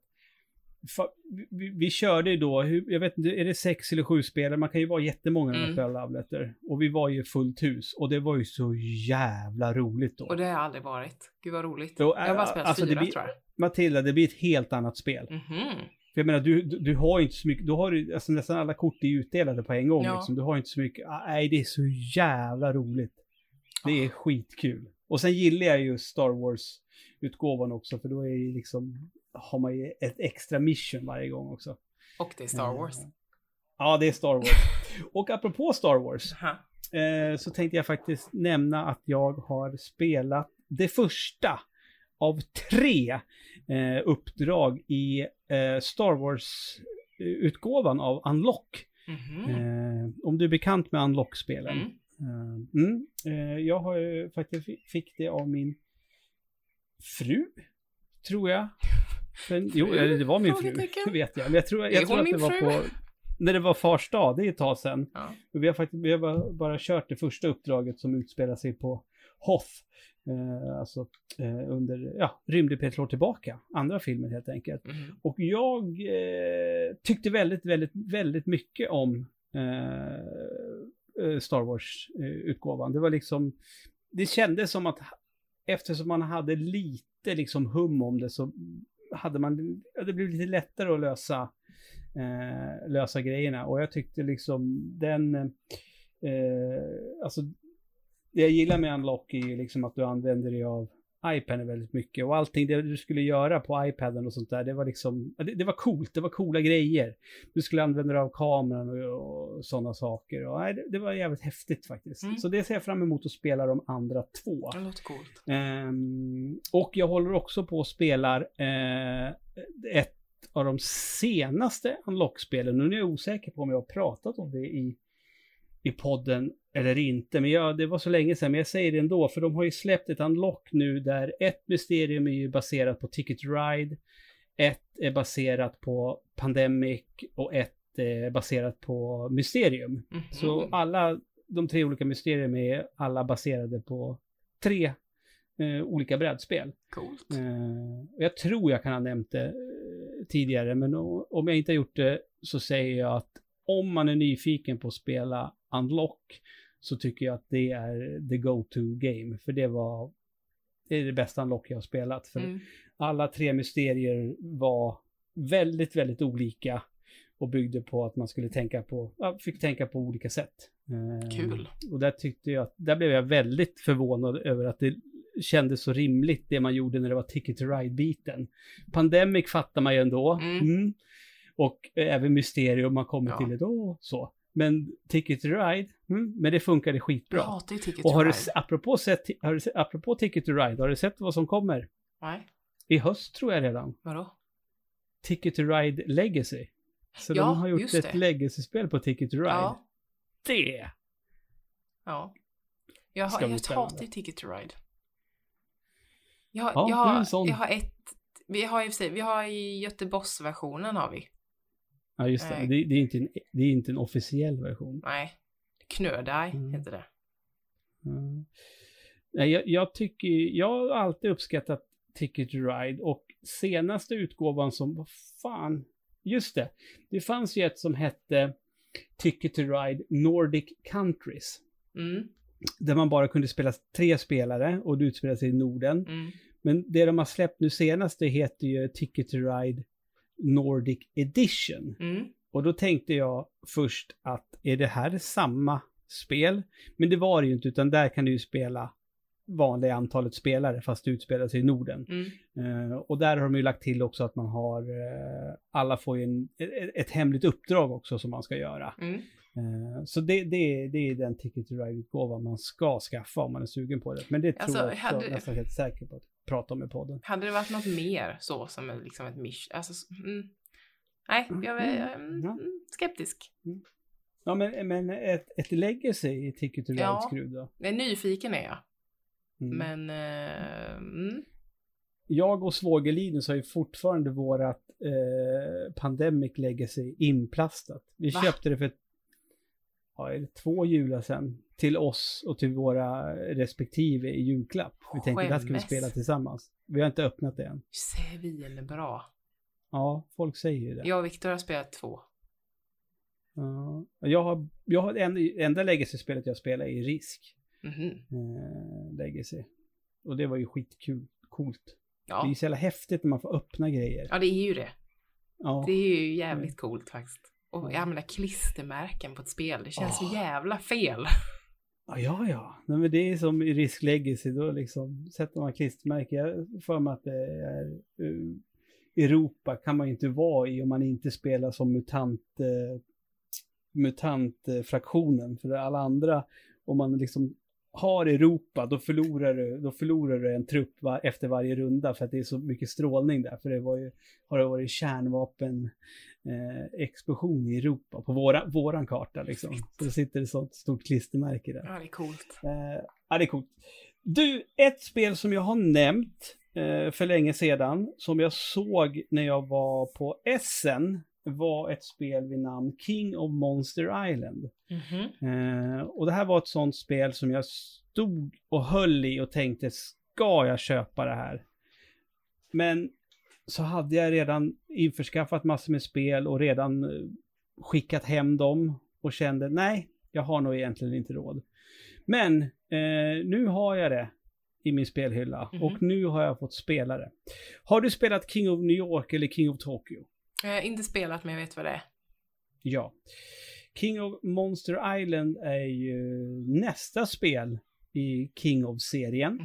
fa- vi, vi körde ju då, jag vet inte, är det sex eller sju spelare? Man kan ju vara jättemånga mm. med Love Letter. Och vi var ju fullt hus och det var ju så jävla roligt då. Och det har aldrig varit. Gud vad roligt. Då, jag har bara spelat alltså fyra blir, tror jag. Matilda, det blir ett helt annat spel. Mm-hmm. För jag menar, du, du, du har ju inte så mycket, du har, alltså, nästan alla kort är utdelade på en gång. Ja. Liksom. Du har inte så mycket, nej det är så jävla roligt. Det oh. är skitkul. Och sen gillar jag ju Star Wars-utgåvan också, för då är det liksom, har man ju ett extra mission varje gång också. Och det är Star Wars. Mm. Ja, det är Star Wars. Och apropå Star Wars uh-huh. eh, så tänkte jag faktiskt nämna att jag har spelat det första av tre eh, uppdrag i eh, Star Wars-utgåvan av Unlock. Mm-hmm. Eh, om du är bekant med Unlock-spelen. Mm. Eh, mm, eh, jag har ju faktiskt fick det av min fru, tror jag. Men, jo, det var min fru, vet jag. Men jag tror, jag, jag tror att det var på, när det var Fars dag, det är ett tag sedan. Ja. Vi har faktiskt vi har bara kört det första uppdraget som utspelar sig på Hoth. Eh, alltså eh, under ja, rymde Peter Lord tillbaka, andra filmen helt enkelt. Mm. Och jag eh, tyckte väldigt, väldigt, väldigt mycket om eh, Star Wars-utgåvan. Eh, det var liksom, det kändes som att eftersom man hade lite liksom hum om det så hade man, det blev lite lättare att lösa eh, lösa grejerna. Och jag tyckte liksom den eh, alltså det jag gillar med Unlock är liksom att du använder dig av iPaden väldigt mycket. Och allting det du skulle göra på iPaden och sånt där, det var liksom, det, det var coolt, det var coola grejer. Du skulle använda dig av kameran och, och sådana saker. Och, nej, det, det var jävligt häftigt faktiskt. Mm. Så det ser jag fram emot att spela de andra två. Det låter coolt. Um, och jag håller också på att spela uh, ett av de senaste Unlock-spelen. Nu är jag osäker på om jag har pratat om det i i podden eller inte, men jag, det var så länge sedan, men jag säger det ändå, för de har ju släppt ett Unlock nu där ett mysterium är ju baserat på Ticket Ride, ett är baserat på Pandemic och ett är baserat på Mysterium. Mm-hmm. Så alla de tre olika mysterium är alla baserade på tre eh, olika brädspel. Coolt. Eh, jag tror jag kan ha nämnt det eh, tidigare, men o- om jag inte har gjort det så säger jag att om man är nyfiken på att spela Unlock så tycker jag att det är the go-to game. För det var det, är det bästa Unlock jag har spelat. För mm. alla tre mysterier var väldigt, väldigt olika och byggde på att man skulle tänka på, fick tänka på olika sätt. Kul. Och där tyckte jag, där blev jag väldigt förvånad över att det kändes så rimligt det man gjorde när det var Ticket to Ride-biten. Pandemic fattar man ju ändå. Mm. Mm. Och även mysterium man kommer ja. till det då så. Men Ticket to Ride, mm, men det funkade skitbra. Ja, det är Ticket to Ride. Och har du, apropå, sett, har du, apropå Ticket to Ride, har du sett vad som kommer? Nej. I höst tror jag redan. Vadå? Ticket to Ride Legacy. Så ja, de har gjort ett det. Legacy-spel på Ticket to Ride. Ja. Det! Ja. Jag har ett hat i Ticket to Ride. Jag har, ja, jag, har, jag har ett vi har i och för sig, vi har i Göteborgsversionen har vi. Ja, just det. Det, det, är inte en, det är inte en officiell version. Nej, Knödaj mm. heter det. Mm. Nej, jag, jag tycker, jag har alltid uppskattat Ticket to Ride och senaste utgåvan som, vad fan, just det. Det fanns ju ett som hette Ticket to Ride Nordic Countries. Mm. Där man bara kunde spela tre spelare och det utspelade sig i Norden. Mm. Men det de har släppt nu senast heter ju Ticket to Ride Nordic Edition. Mm. Och då tänkte jag först att är det här samma spel. Men det var det ju inte, utan där kan du ju spela vanliga antalet spelare fast det utspelar sig i Norden. Mm. Uh, och där har de ju lagt till också att man har uh, alla får ju en, ett, ett hemligt uppdrag också som man ska göra. Mm. Uh, så det, det, det är den Ticket to Ride-utgåvan man ska skaffa om man är sugen på det. Men det alltså, tror jag också hade... nästan helt säkert på att prata om i podden. Hade det varit något mer så som en, liksom ett misch? Alltså, mm. Nej, jag är mm. Mm, skeptisk. Mm. Ja, men, men ett, ett legacy i Ticket to Ride-skrud då? Ja, nyfiken är jag. Mm. Men eh, mm. jag och svågerlinus har ju fortfarande vårat eh, Pandemic Legacy inplastat. Vi Va? köpte det för ja, två jular sedan till oss och till våra respektive i julklapp. Vi Skämmes. tänkte att ska vi spela tillsammans. Vi har inte öppnat det än. Ser vi eller bra? Ja, folk säger ju det. Jag och Victor har spelat två. Ja, jag har, jag har en, enda Legacy-spelet jag spelar är Risk. Mm-hmm. Legacy. Och det var ju skitkul, coolt. Ja. Det är ju så jävla häftigt när man får öppna grejer. Ja, det är ju det. Ja. Det är ju jävligt mm. coolt faktiskt. Och jag använder klistermärken på ett spel. Det känns oh. jävla fel. Ja, ja, ja. Nej, men det är som i Risk Legacy då liksom sätter man klistermärken. Jag för mig att det är uh, Europa kan man ju inte vara i om man inte spelar som mutant uh, mutantfraktionen uh, för alla andra. Om man liksom har Europa då förlorar du, då förlorar du en trupp var, efter varje runda för att det är så mycket strålning där, för det var ju, har det varit kärnvapen eh, explosion i Europa på våra, våran karta liksom. Så sitter det sånt stort klistermärke där. Ja, det är coolt. Eh, ja, det är coolt. Du, ett spel som jag har nämnt eh, för länge sedan som jag såg när jag var på Essen var ett spel vid namn King of Monster Island. Mm-hmm. Eh, och det här var ett sånt spel som jag stod och höll i och tänkte, ska jag köpa det här? Men så hade jag redan införskaffat massor med spel och redan skickat hem dem och kände, nej, jag har nog egentligen inte råd. Men eh, nu har jag det i min spelhylla. Mm-hmm. Och nu har jag fått spela det. Har du spelat King of New York eller King of Tokyo? Jag har inte spelat, men jag vet vad det är. Ja. King of Monster Island är ju nästa spel i King of-serien.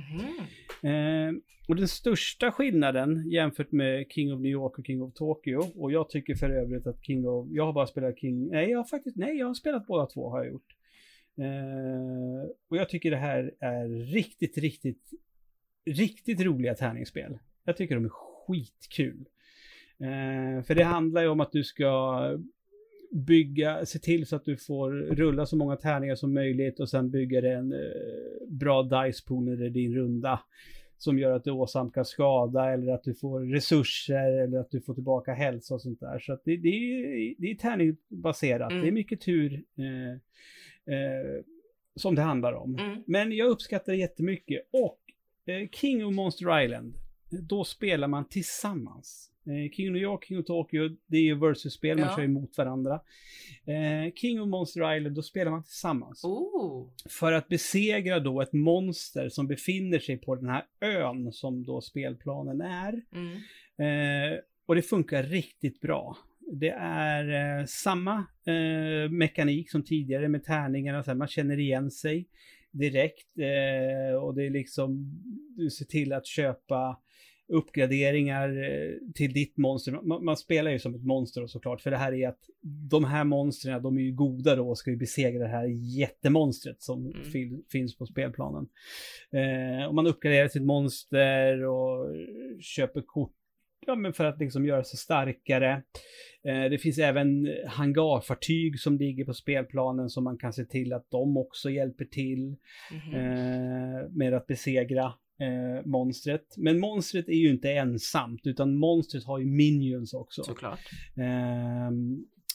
Mm-hmm. Eh, och den största skillnaden jämfört med King of New York och King of Tokyo, och jag tycker för övrigt att King of... Jag har bara spelat King... Nej, jag har faktiskt... Nej, jag har spelat båda två, har jag gjort. Eh, och jag tycker det här är riktigt, riktigt, riktigt roliga tärningsspel. Jag tycker de är skitkul. Eh, för det handlar ju om att du ska bygga, se till så att du får rulla så många tärningar som möjligt och sen bygger en eh, bra dice pool eller din runda som gör att du åsamkar skada eller att du får resurser eller att du får tillbaka hälsa och sånt där. Så att det, det är, det är tärningsbaserat. Mm. Det är mycket tur eh, eh, som det handlar om. Mm. Men jag uppskattar det jättemycket. Och eh, King of Monster Island, då spelar man tillsammans. King of New York, King of Tokyo, det är ju versus-spel, man ja. kör emot varandra. Eh, King of Monster Island, då spelar man tillsammans. Ooh. För att besegra då ett monster som befinner sig på den här ön som då spelplanen är. Mm. Eh, och det funkar riktigt bra. Det är eh, samma eh, mekanik som tidigare med tärningarna, så här, man känner igen sig direkt. Eh, och det är liksom, du ser till att köpa uppgraderingar till ditt monster. Man, man spelar ju som ett monster såklart, för det här är att de här monstren, de är ju goda då och ska ju besegra det här jättemonstret som mm. fil, finns på spelplanen. Eh, och man uppgraderar sitt monster och köper kort ja, men för att liksom göra sig starkare. Eh, det finns även hangarfartyg som ligger på spelplanen som man kan se till att de också hjälper till mm-hmm. eh, med att besegra Eh, monstret. Men monstret är ju inte ensamt, utan monstret har ju minions också. Såklart. Eh,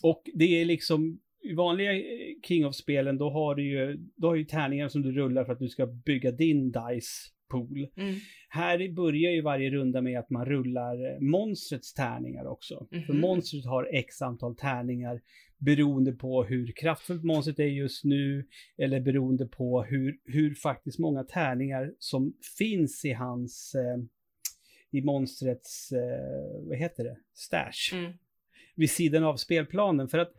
och det är liksom i vanliga King of-spelen då har du ju, då har du tärningar som du rullar för att du ska bygga din dice-pool. Mm. Här börjar ju varje runda med att man rullar monstrets tärningar också. Mm-hmm. För monstret har x antal tärningar beroende på hur kraftfullt monstret är just nu eller beroende på hur, hur faktiskt många tärningar som finns i hans eh, i monstrets eh, vad heter det? Stash. Mm. Vid sidan av spelplanen. För att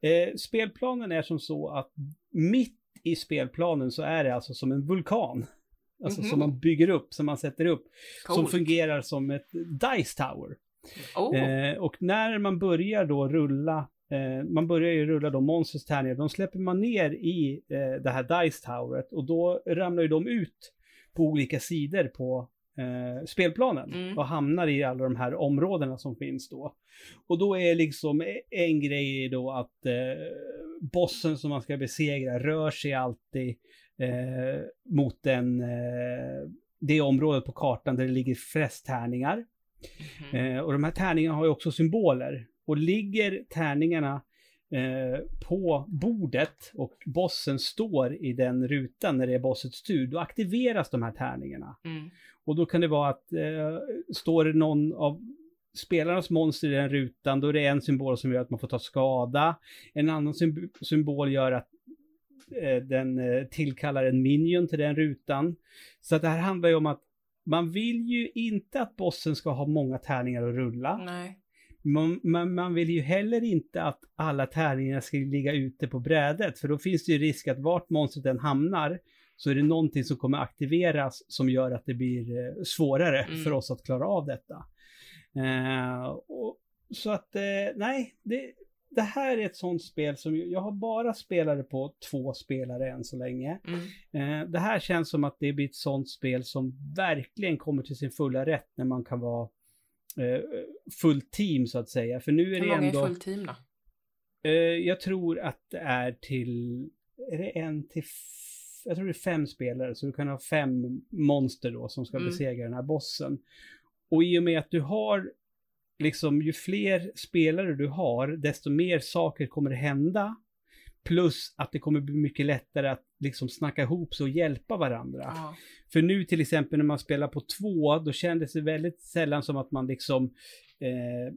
eh, spelplanen är som så att mitt i spelplanen så är det alltså som en vulkan. Alltså mm-hmm. som man bygger upp, som man sätter upp. Cool. Som fungerar som ett dice tower. Oh. Eh, och när man börjar då rulla, eh, man börjar ju rulla de monsters tärningar, de släpper man ner i eh, det här dice toweret. Och då ramlar ju de ut på olika sidor på eh, spelplanen. Mm. Och hamnar i alla de här områdena som finns då. Och då är liksom en grej då att eh, bossen som man ska besegra rör sig alltid Eh, mot den, eh, det området på kartan där det ligger flest tärningar. Mm. Eh, och de här tärningarna har ju också symboler. Och ligger tärningarna eh, på bordet och bossen står i den rutan när det är bossets tur, då aktiveras de här tärningarna. Mm. Och då kan det vara att eh, står det någon av spelarnas monster i den rutan, då är det en symbol som gör att man får ta skada. En annan symb- symbol gör att den tillkallar en minion till den rutan. Så att det här handlar ju om att man vill ju inte att bossen ska ha många tärningar att rulla. Nej. Man, man, man vill ju heller inte att alla tärningar ska ligga ute på brädet, för då finns det ju risk att vart monstret den hamnar så är det någonting som kommer aktiveras som gör att det blir svårare mm. för oss att klara av detta. Uh, och, så att uh, nej, det Det här är ett sånt spel som jag har bara spelare på två spelare än så länge. Mm. Eh, det här känns som att det blir ett sånt spel som verkligen kommer till sin fulla rätt när man kan vara eh, full team så att säga. För nu är det ändå... Hur många är full team då? Eh, jag tror att det är till... Är det en till... F- jag tror det är fem spelare, så du kan ha fem monster då som ska mm. besegra den här bossen. Och i och med att du har... liksom ju fler spelare du har, desto mer saker kommer hända, plus att det kommer bli mycket lättare att liksom snacka ihop sig och hjälpa varandra. Ah. För nu till exempel när man spelar på två, då kändes det väldigt sällan som att man liksom eh,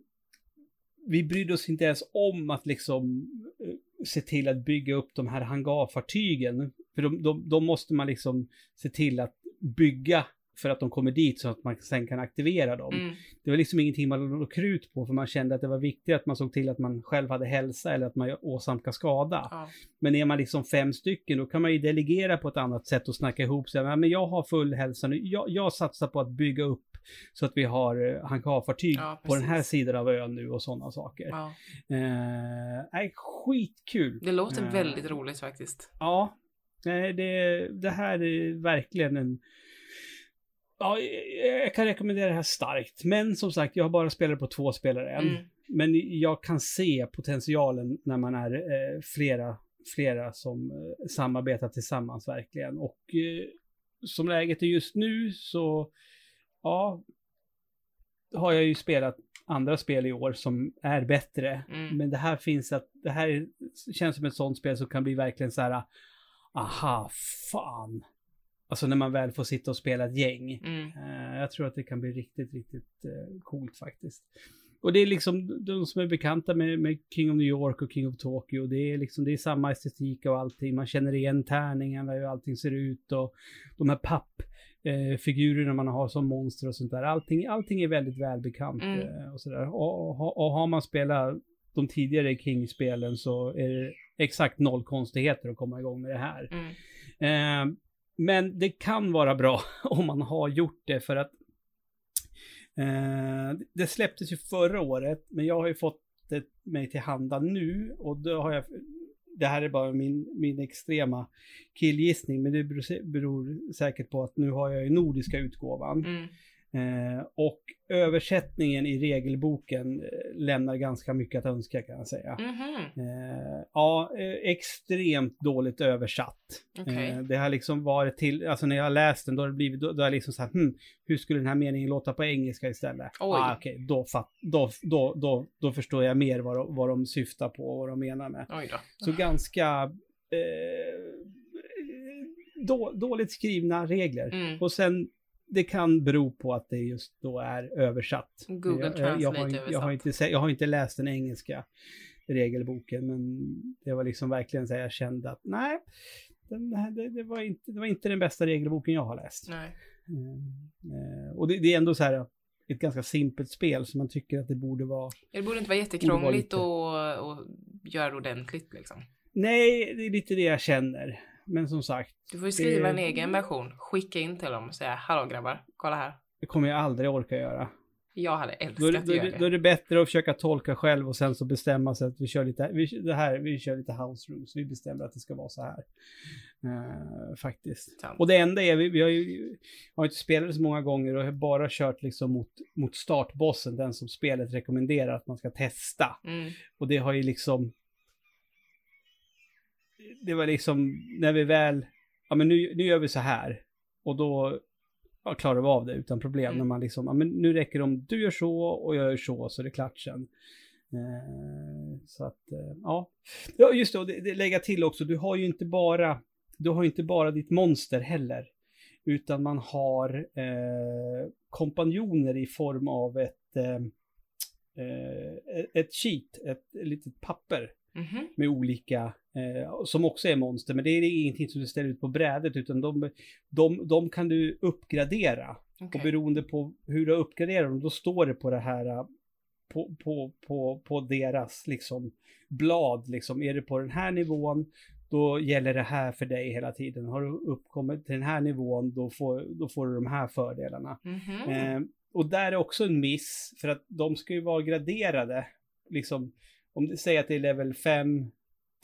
vi brydde oss inte ens om att liksom eh, se till att bygga upp de här hangarfartygen, för de, de, de måste man liksom se till att bygga för att de kommer dit så att man sen kan aktivera dem. Mm. Det var liksom ingenting man låg krut på, för man kände att det var viktigt att man såg till att man själv hade hälsa eller att man åsamkar skada. Ja. Men är man liksom fem stycken, då kan man ju delegera på ett annat sätt och snacka ihop sig. Men jag har full hälsa nu. Jag, jag satsar på att bygga upp så att vi har hangarfartyg ja, på den här sidan av ön nu och sådana saker. Ja. Eh, är skitkul. Det låter eh. väldigt roligt faktiskt. Ja, det, det här är verkligen en... Ja, jag kan rekommendera det här starkt. Men som sagt, jag har bara spelat på två spelare än. Mm. Men jag kan se potentialen när man är eh, flera, flera som eh, samarbetar tillsammans verkligen. Och eh, som läget är just nu så ja, har jag ju spelat andra spel i år som är bättre. Mm. Men det här finns att det här känns som ett sånt spel som kan bli verkligen så här, aha, fan. Alltså när man väl får sitta och spela ett gäng. Mm. Uh, jag tror att det kan bli riktigt, riktigt uh, coolt faktiskt. Och det är liksom de som är bekanta med, med King of New York och King of Tokyo. Det är liksom det är samma estetik och allting. Man känner igen tärningarna och hur allting ser ut. Och de här pappfigurerna uh, man har som monster och sånt där. Allting, allting är väldigt välbekant. Mm. Uh, och, sådär. Och, och, och har man spelat de tidigare King-spelen så är det exakt noll konstigheter att komma igång med det här. Mm. Uh, Men det kan vara bra om man har gjort det, för att eh, det släpptes ju förra året, men jag har ju fått det mig till handa nu, och då har jag, det här är bara min, min extrema killgissning, men det beror, beror säkert på att nu har jag ju nordiska utgåvan. Mm. Eh, och översättningen i regelboken lämnar ganska mycket att önska, kan jag säga. Mm-hmm. eh, ja, extremt dåligt översatt. Okay. Eh, det har liksom varit till, alltså när jag har läst den, då har det blivit, då, då är liksom så här, hm, hur skulle den här meningen låta på engelska istället? Ah, okej, okay, då, då, då, då, då förstår jag mer vad de, vad de syftar på och vad de menar med. Oj då. Så ganska eh, då, dåligt skrivna regler. Mm. Och sen det kan bero på att det just då är översatt. Google Translate jag, jag, har, jag, har inte, jag har inte läst den engelska regelboken, men det var liksom verkligen så jag kände att nej, den här, det, det, var inte, det var inte den bästa regelboken jag har läst. Nej. Mm, och det, det är ändå så här ett ganska simpelt spel som man tycker att det borde vara... Det borde inte vara jättekrångligt att lite... göra ordentligt liksom. Nej, det är lite det jag känner. men som sagt. Du får ju skriva det... en egen version. Skicka in till dem och säga, hallå grabbar, kolla här. Det kommer jag aldrig orka göra. Jag hade älskat då, då, att göra det. Då är det bättre att försöka tolka själv och sen så bestämma sig att vi kör lite, vi, det här, vi kör lite house rules. Vi bestämmer att det ska vara så här. Uh, faktiskt. Tant. Och det enda är, vi, vi har ju har inte spelat så många gånger och har bara kört liksom mot, mot startbossen, den som spelet rekommenderar att man ska testa. Mm. Och det har ju liksom, det var liksom, när vi väl, ja men nu, nu gör vi så här. Och då ja, klarar vi av det utan problem. Mm. När man liksom, ja men nu räcker det om du gör så och jag gör så, så är det klart sen. Eh, så att, eh, ja. Ja just det, det, det lägga till också, du har ju inte bara, du har ju inte bara ditt monster heller. Utan man har eh, kompanjoner i form av ett, eh, ett sheet, ett litet papper. Mm-hmm. Med olika, eh, som också är monster, men det är ingenting som du ställer ut på brädet, utan de, de, de kan du uppgradera. Okay. Och beroende på hur du uppgraderar dem, då står det på det här, på, på, på, på deras liksom blad, liksom, är det på den här nivån, då gäller det här för dig hela tiden. Har du uppkommit till den här nivån, då får, då får du de här fördelarna. Mm-hmm. eh, och där är också en miss, för att de ska ju vara graderade, liksom. Om det säger att det är level fem,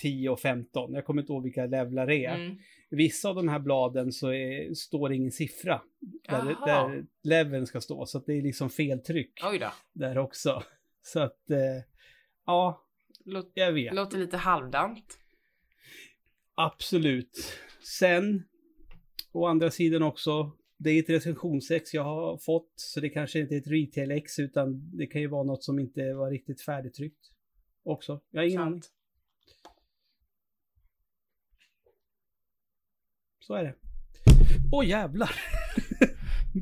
tio och femton. Jag kommer inte ihåg vilka levlar det är. Mm. Vissa av de här bladen så är, står det ingen siffra där, där leveln ska stå. Så att det är liksom feltryck där också. Så att, eh, ja, Låt, jag vet. Låter lite halvdant. Absolut. Sen, å andra sidan också, det är ett recensionsex jag har fått. Så det kanske inte är ett retail-ex, utan det kan ju vara något som inte var riktigt färdigtryckt också. Jag har ingen aning. Så är det. Åh jävlar.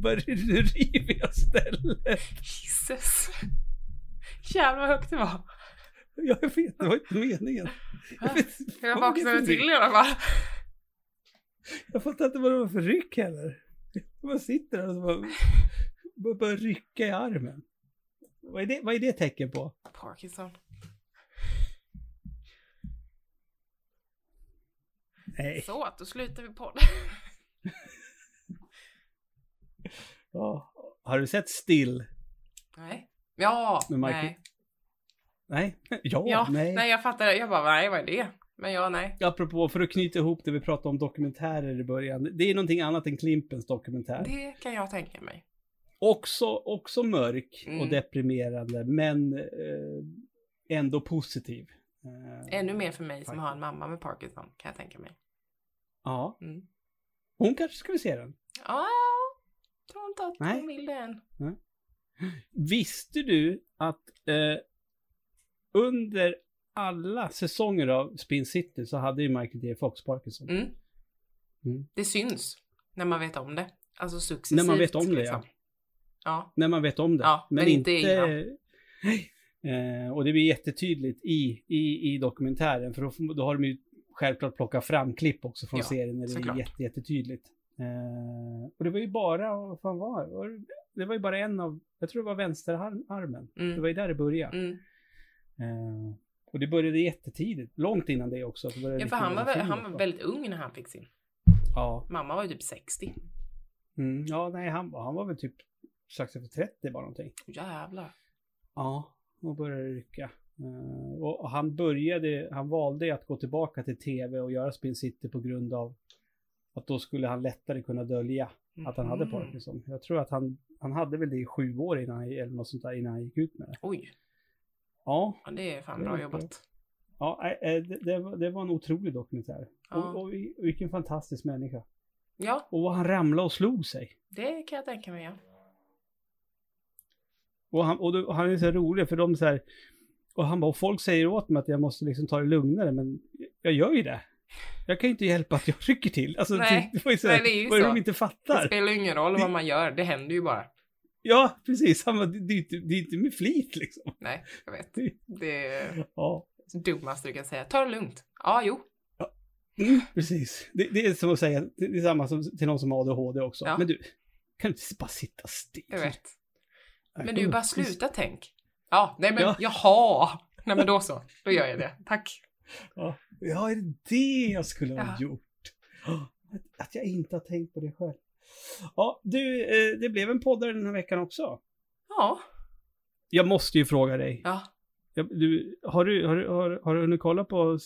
Började du riva stället? Jesus. Jävlar vad högt det var. Jag vet, det var inte meningen. Jag, vet, jag vaknade till i alla fall. Jag fattar inte vad det var för ryck heller. Man sitter där och bara, bara, bara rycka i armen. Vad är det, vad är det tecken på? Parkinson. Nej. Så, då slutar vi på det. Ja, har du sett Still? Nej. Ja, nej. Nej? Ja, ja, nej. Nej, jag fattar det. Jag bara, nej, vad är det? Men ja, nej. Apropå, för att knyta ihop det vi pratade om dokumentärer i början. Det är någonting annat än Klimpens dokumentär. Det kan jag tänka mig. Också, också mörk och mm. deprimerande, men eh, ändå positiv. Eh, Ännu mer för mig faktiskt, som har en mamma med Parkinson, kan jag tänka mig. Ja. Mm. Hon kanske skulle se den. Ja, jag tror inte att Nej. hon vill den. Nej. Visste du att eh, under alla säsonger av Spin City så hade ju Michael D. Fox Parkinson. Mm. Mm. Det syns när man vet om det. Alltså successivt. När man vet om det, liksom. Ja. Ja. När man vet om det. Ja, men, men inte... inte ja. Nej. Eh, och det blir jättetydligt i, i, i dokumentären, för då, då har de ju självklart plockat fram klipp också från ja, serien när det blir jätte, jättetydligt. Eh, och det var ju bara, vad fan var det? Det var ju bara en av, jag tror det var vänsterarmen. Mm. Det var ju där det började. Mm. Eh, och det började jättetidigt, långt innan det också. För det ja, för han var, väl, han var väldigt ung när han fick sin. Ja. Mamma var ju typ sextio. Mm, ja, nej, han, han var väl typ strax efter trettio bara någonting. Jävlar. Ja. Och började rycka. Uh, och han började, han valde att gå tillbaka till tv och göra Spin City på grund av att då skulle han lättare kunna dölja mm. att han hade Parkinson. Jag tror att han, han hade väl det i sju år innan, eller något sånt där, innan han gick ut med det. Oj. Ja. Ja, det är fan det bra var, jobbat. Ja, det, det, var, det var en otrolig dokumentär. Ja. Och, och vilken fantastisk människa. Ja. Och vad han ramlade och slog sig. Det kan jag tänka mig, ja. Och han, och, då, och han är så rolig för de så här, och han bara, och folk säger åt mig att jag måste liksom ta det lugnare, men jag gör ju det. Jag kan ju inte hjälpa att jag rycker till. Alltså, nej, det, det, så här, nej, det är ju vad så. De inte fattar. Det spelar ingen roll vad man gör, det händer ju bara. Ja, precis. Han bara, det, det, det, det är inte med flit liksom. Nej, jag vet. Det är ja. Dummaste du kan säga. Ta det lugnt. Ja, jo. Ja. Mm, precis. Det, det är som att säga, det är samma som till någon som har A D H D också. Ja. Men du, kan du inte bara sitta still? Jag vet. Men du, bara sluta tänk. Ja, nej men ja. Jaha. Nej men då så, då gör jag det. Tack. Ja, ja, är det det jag skulle ha ja. gjort? Att jag inte har tänkt på det själv. Ja, du, eh, det blev en podd den här veckan också. Ja. Jag måste ju fråga dig. Ja. Jag, du, har du har, har, har du kollat på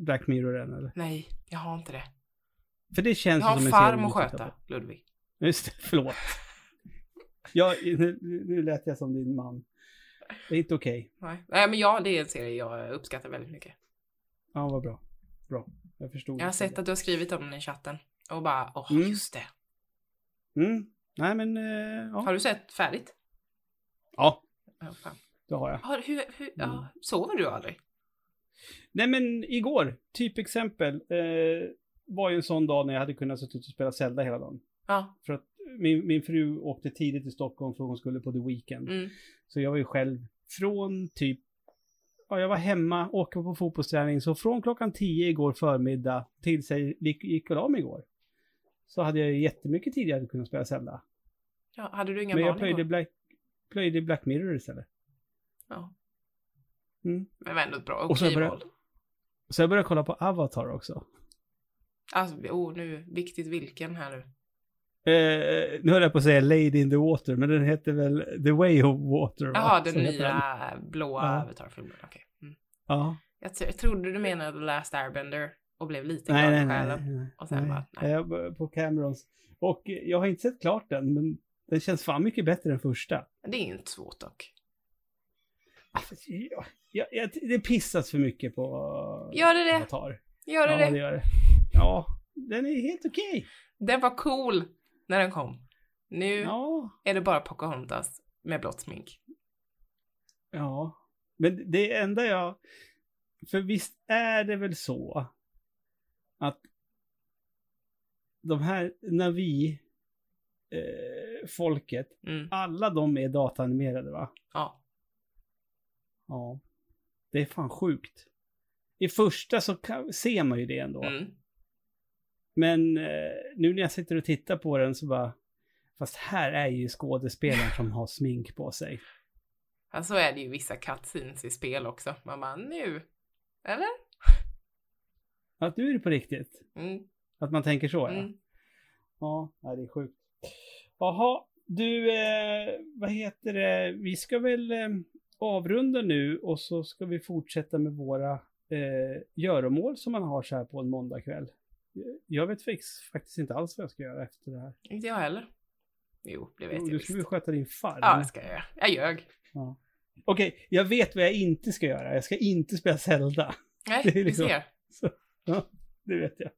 Black Mirror än, eller? Nej, jag har inte det. För det känns jag har som en farm att sköta, Ludvig. Just det, förlåt. jag, nu, nu lät jag som din man. Det är inte okej. Okay. Nej. Nej, men ja, det är en serie jag uppskattar väldigt mycket. Ja, vad bra. Bra, jag förstod. Jag har sett det. Att du har skrivit om den i chatten. Och bara, åh, mm. just det. Mm, nej men, eh, ja. Har du sett färdigt? Ja. Ja, fan. Det har jag. Har, hur, hur, mm. ja, sover du aldrig? Nej men, igår, typ exempel, eh, var ju en sån dag när jag hade kunnat sitta och spela Zelda hela dagen. Ja. För att min, min fru åkte tidigt till Stockholm för hon skulle på The Weeknd. Mm. Så jag var ju själv från typ, ja, jag var hemma, åker på fotbollsträning. Så från klockan tio igår förmiddag till sig gick och om igår. Så hade jag jättemycket tid jag hade kunnat spela Zelda. Ja, hade du inga barn? Men jag plöjde Black, plöjde Black Mirror istället. Ja. Mm. Men var ändå ett bra. Och så började, så jag började kolla på Avatar också. Alltså, oh, nu, viktigt vilken här nu. Eh, nu höll jag på att säga Lady in the Water, men den hette väl The Way of Water. Ja, den nya den. blåa ja. Avatar-filmen. Okay. Mm. Ja. Jag, t- jag trodde du menade The Last Airbender och blev lite nej, glad i själen. Och sen nej. Bara, nej. Jag, på Camerons. Och jag har inte sett klart den, men den känns fan mycket bättre än första. Det är inte svårt dock. Jag, jag, jag, det pissas för mycket på Gör det det? Avatar. Gör det ja, det? det, gör det. Ja, den är helt okej. Okay. Den var cool. När den kom. Nu ja. Är det bara Pocahontas med blått smink. Ja. Men det enda jag... För visst är det väl så att de här Navi-folket eh, mm. alla de är dataanimerade, va? Ja. Ja. Det är fan sjukt. I första så kan, ser man ju det ändå. Mm. Men eh, nu när jag sitter och tittar på den så bara... Fast här är ju skådespelaren som har smink på sig. Ja, så är det ju vissa cutscenes i spel också. Man bara, nu... Eller? Att nu är det på riktigt. Mm. Att man tänker så, ja. Mm. Ja, det är sjukt. Jaha, du... Eh, vad heter det? Vi ska väl eh, avrunda nu och så ska vi fortsätta med våra eh, göromål som man har så här på en måndagkväll. Jag vet faktiskt inte alls vad jag ska göra efter det här. Inte jag heller. Jo, det vet jo, jag du visst. Du ska ju sköta din farm. Ja, det ska jag göra. Jag ljög. Ja. Okej, okay, jag vet vad jag inte ska göra. Jag ska inte spela Zelda. Nej, det är liksom... vi ser. Så, ja, det vet jag.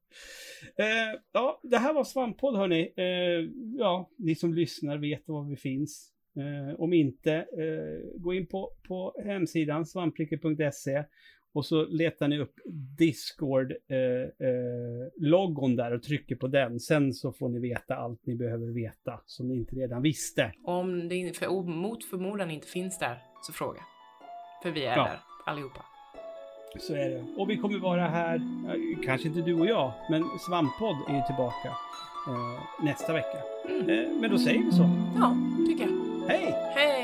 Eh, ja, det här var Svamppodd, hörni. Eh, ja, ni som lyssnar vet var vi finns. Eh, om inte, eh, gå in på, på hemsidan svampriket punkt se. Och så letar ni upp Discord-loggon eh, eh, där och trycker på den. Sen så får ni veta allt ni behöver veta som ni inte redan visste. Om det för, mot förmodan inte finns där, så fråga. För vi är ja. där, allihopa. Så är det. Och vi kommer vara här, kanske inte du och jag, men Svamppodd är ju tillbaka eh, nästa vecka. Mm. Eh, men då säger vi så. Ja, tycker jag. Hej! Hej!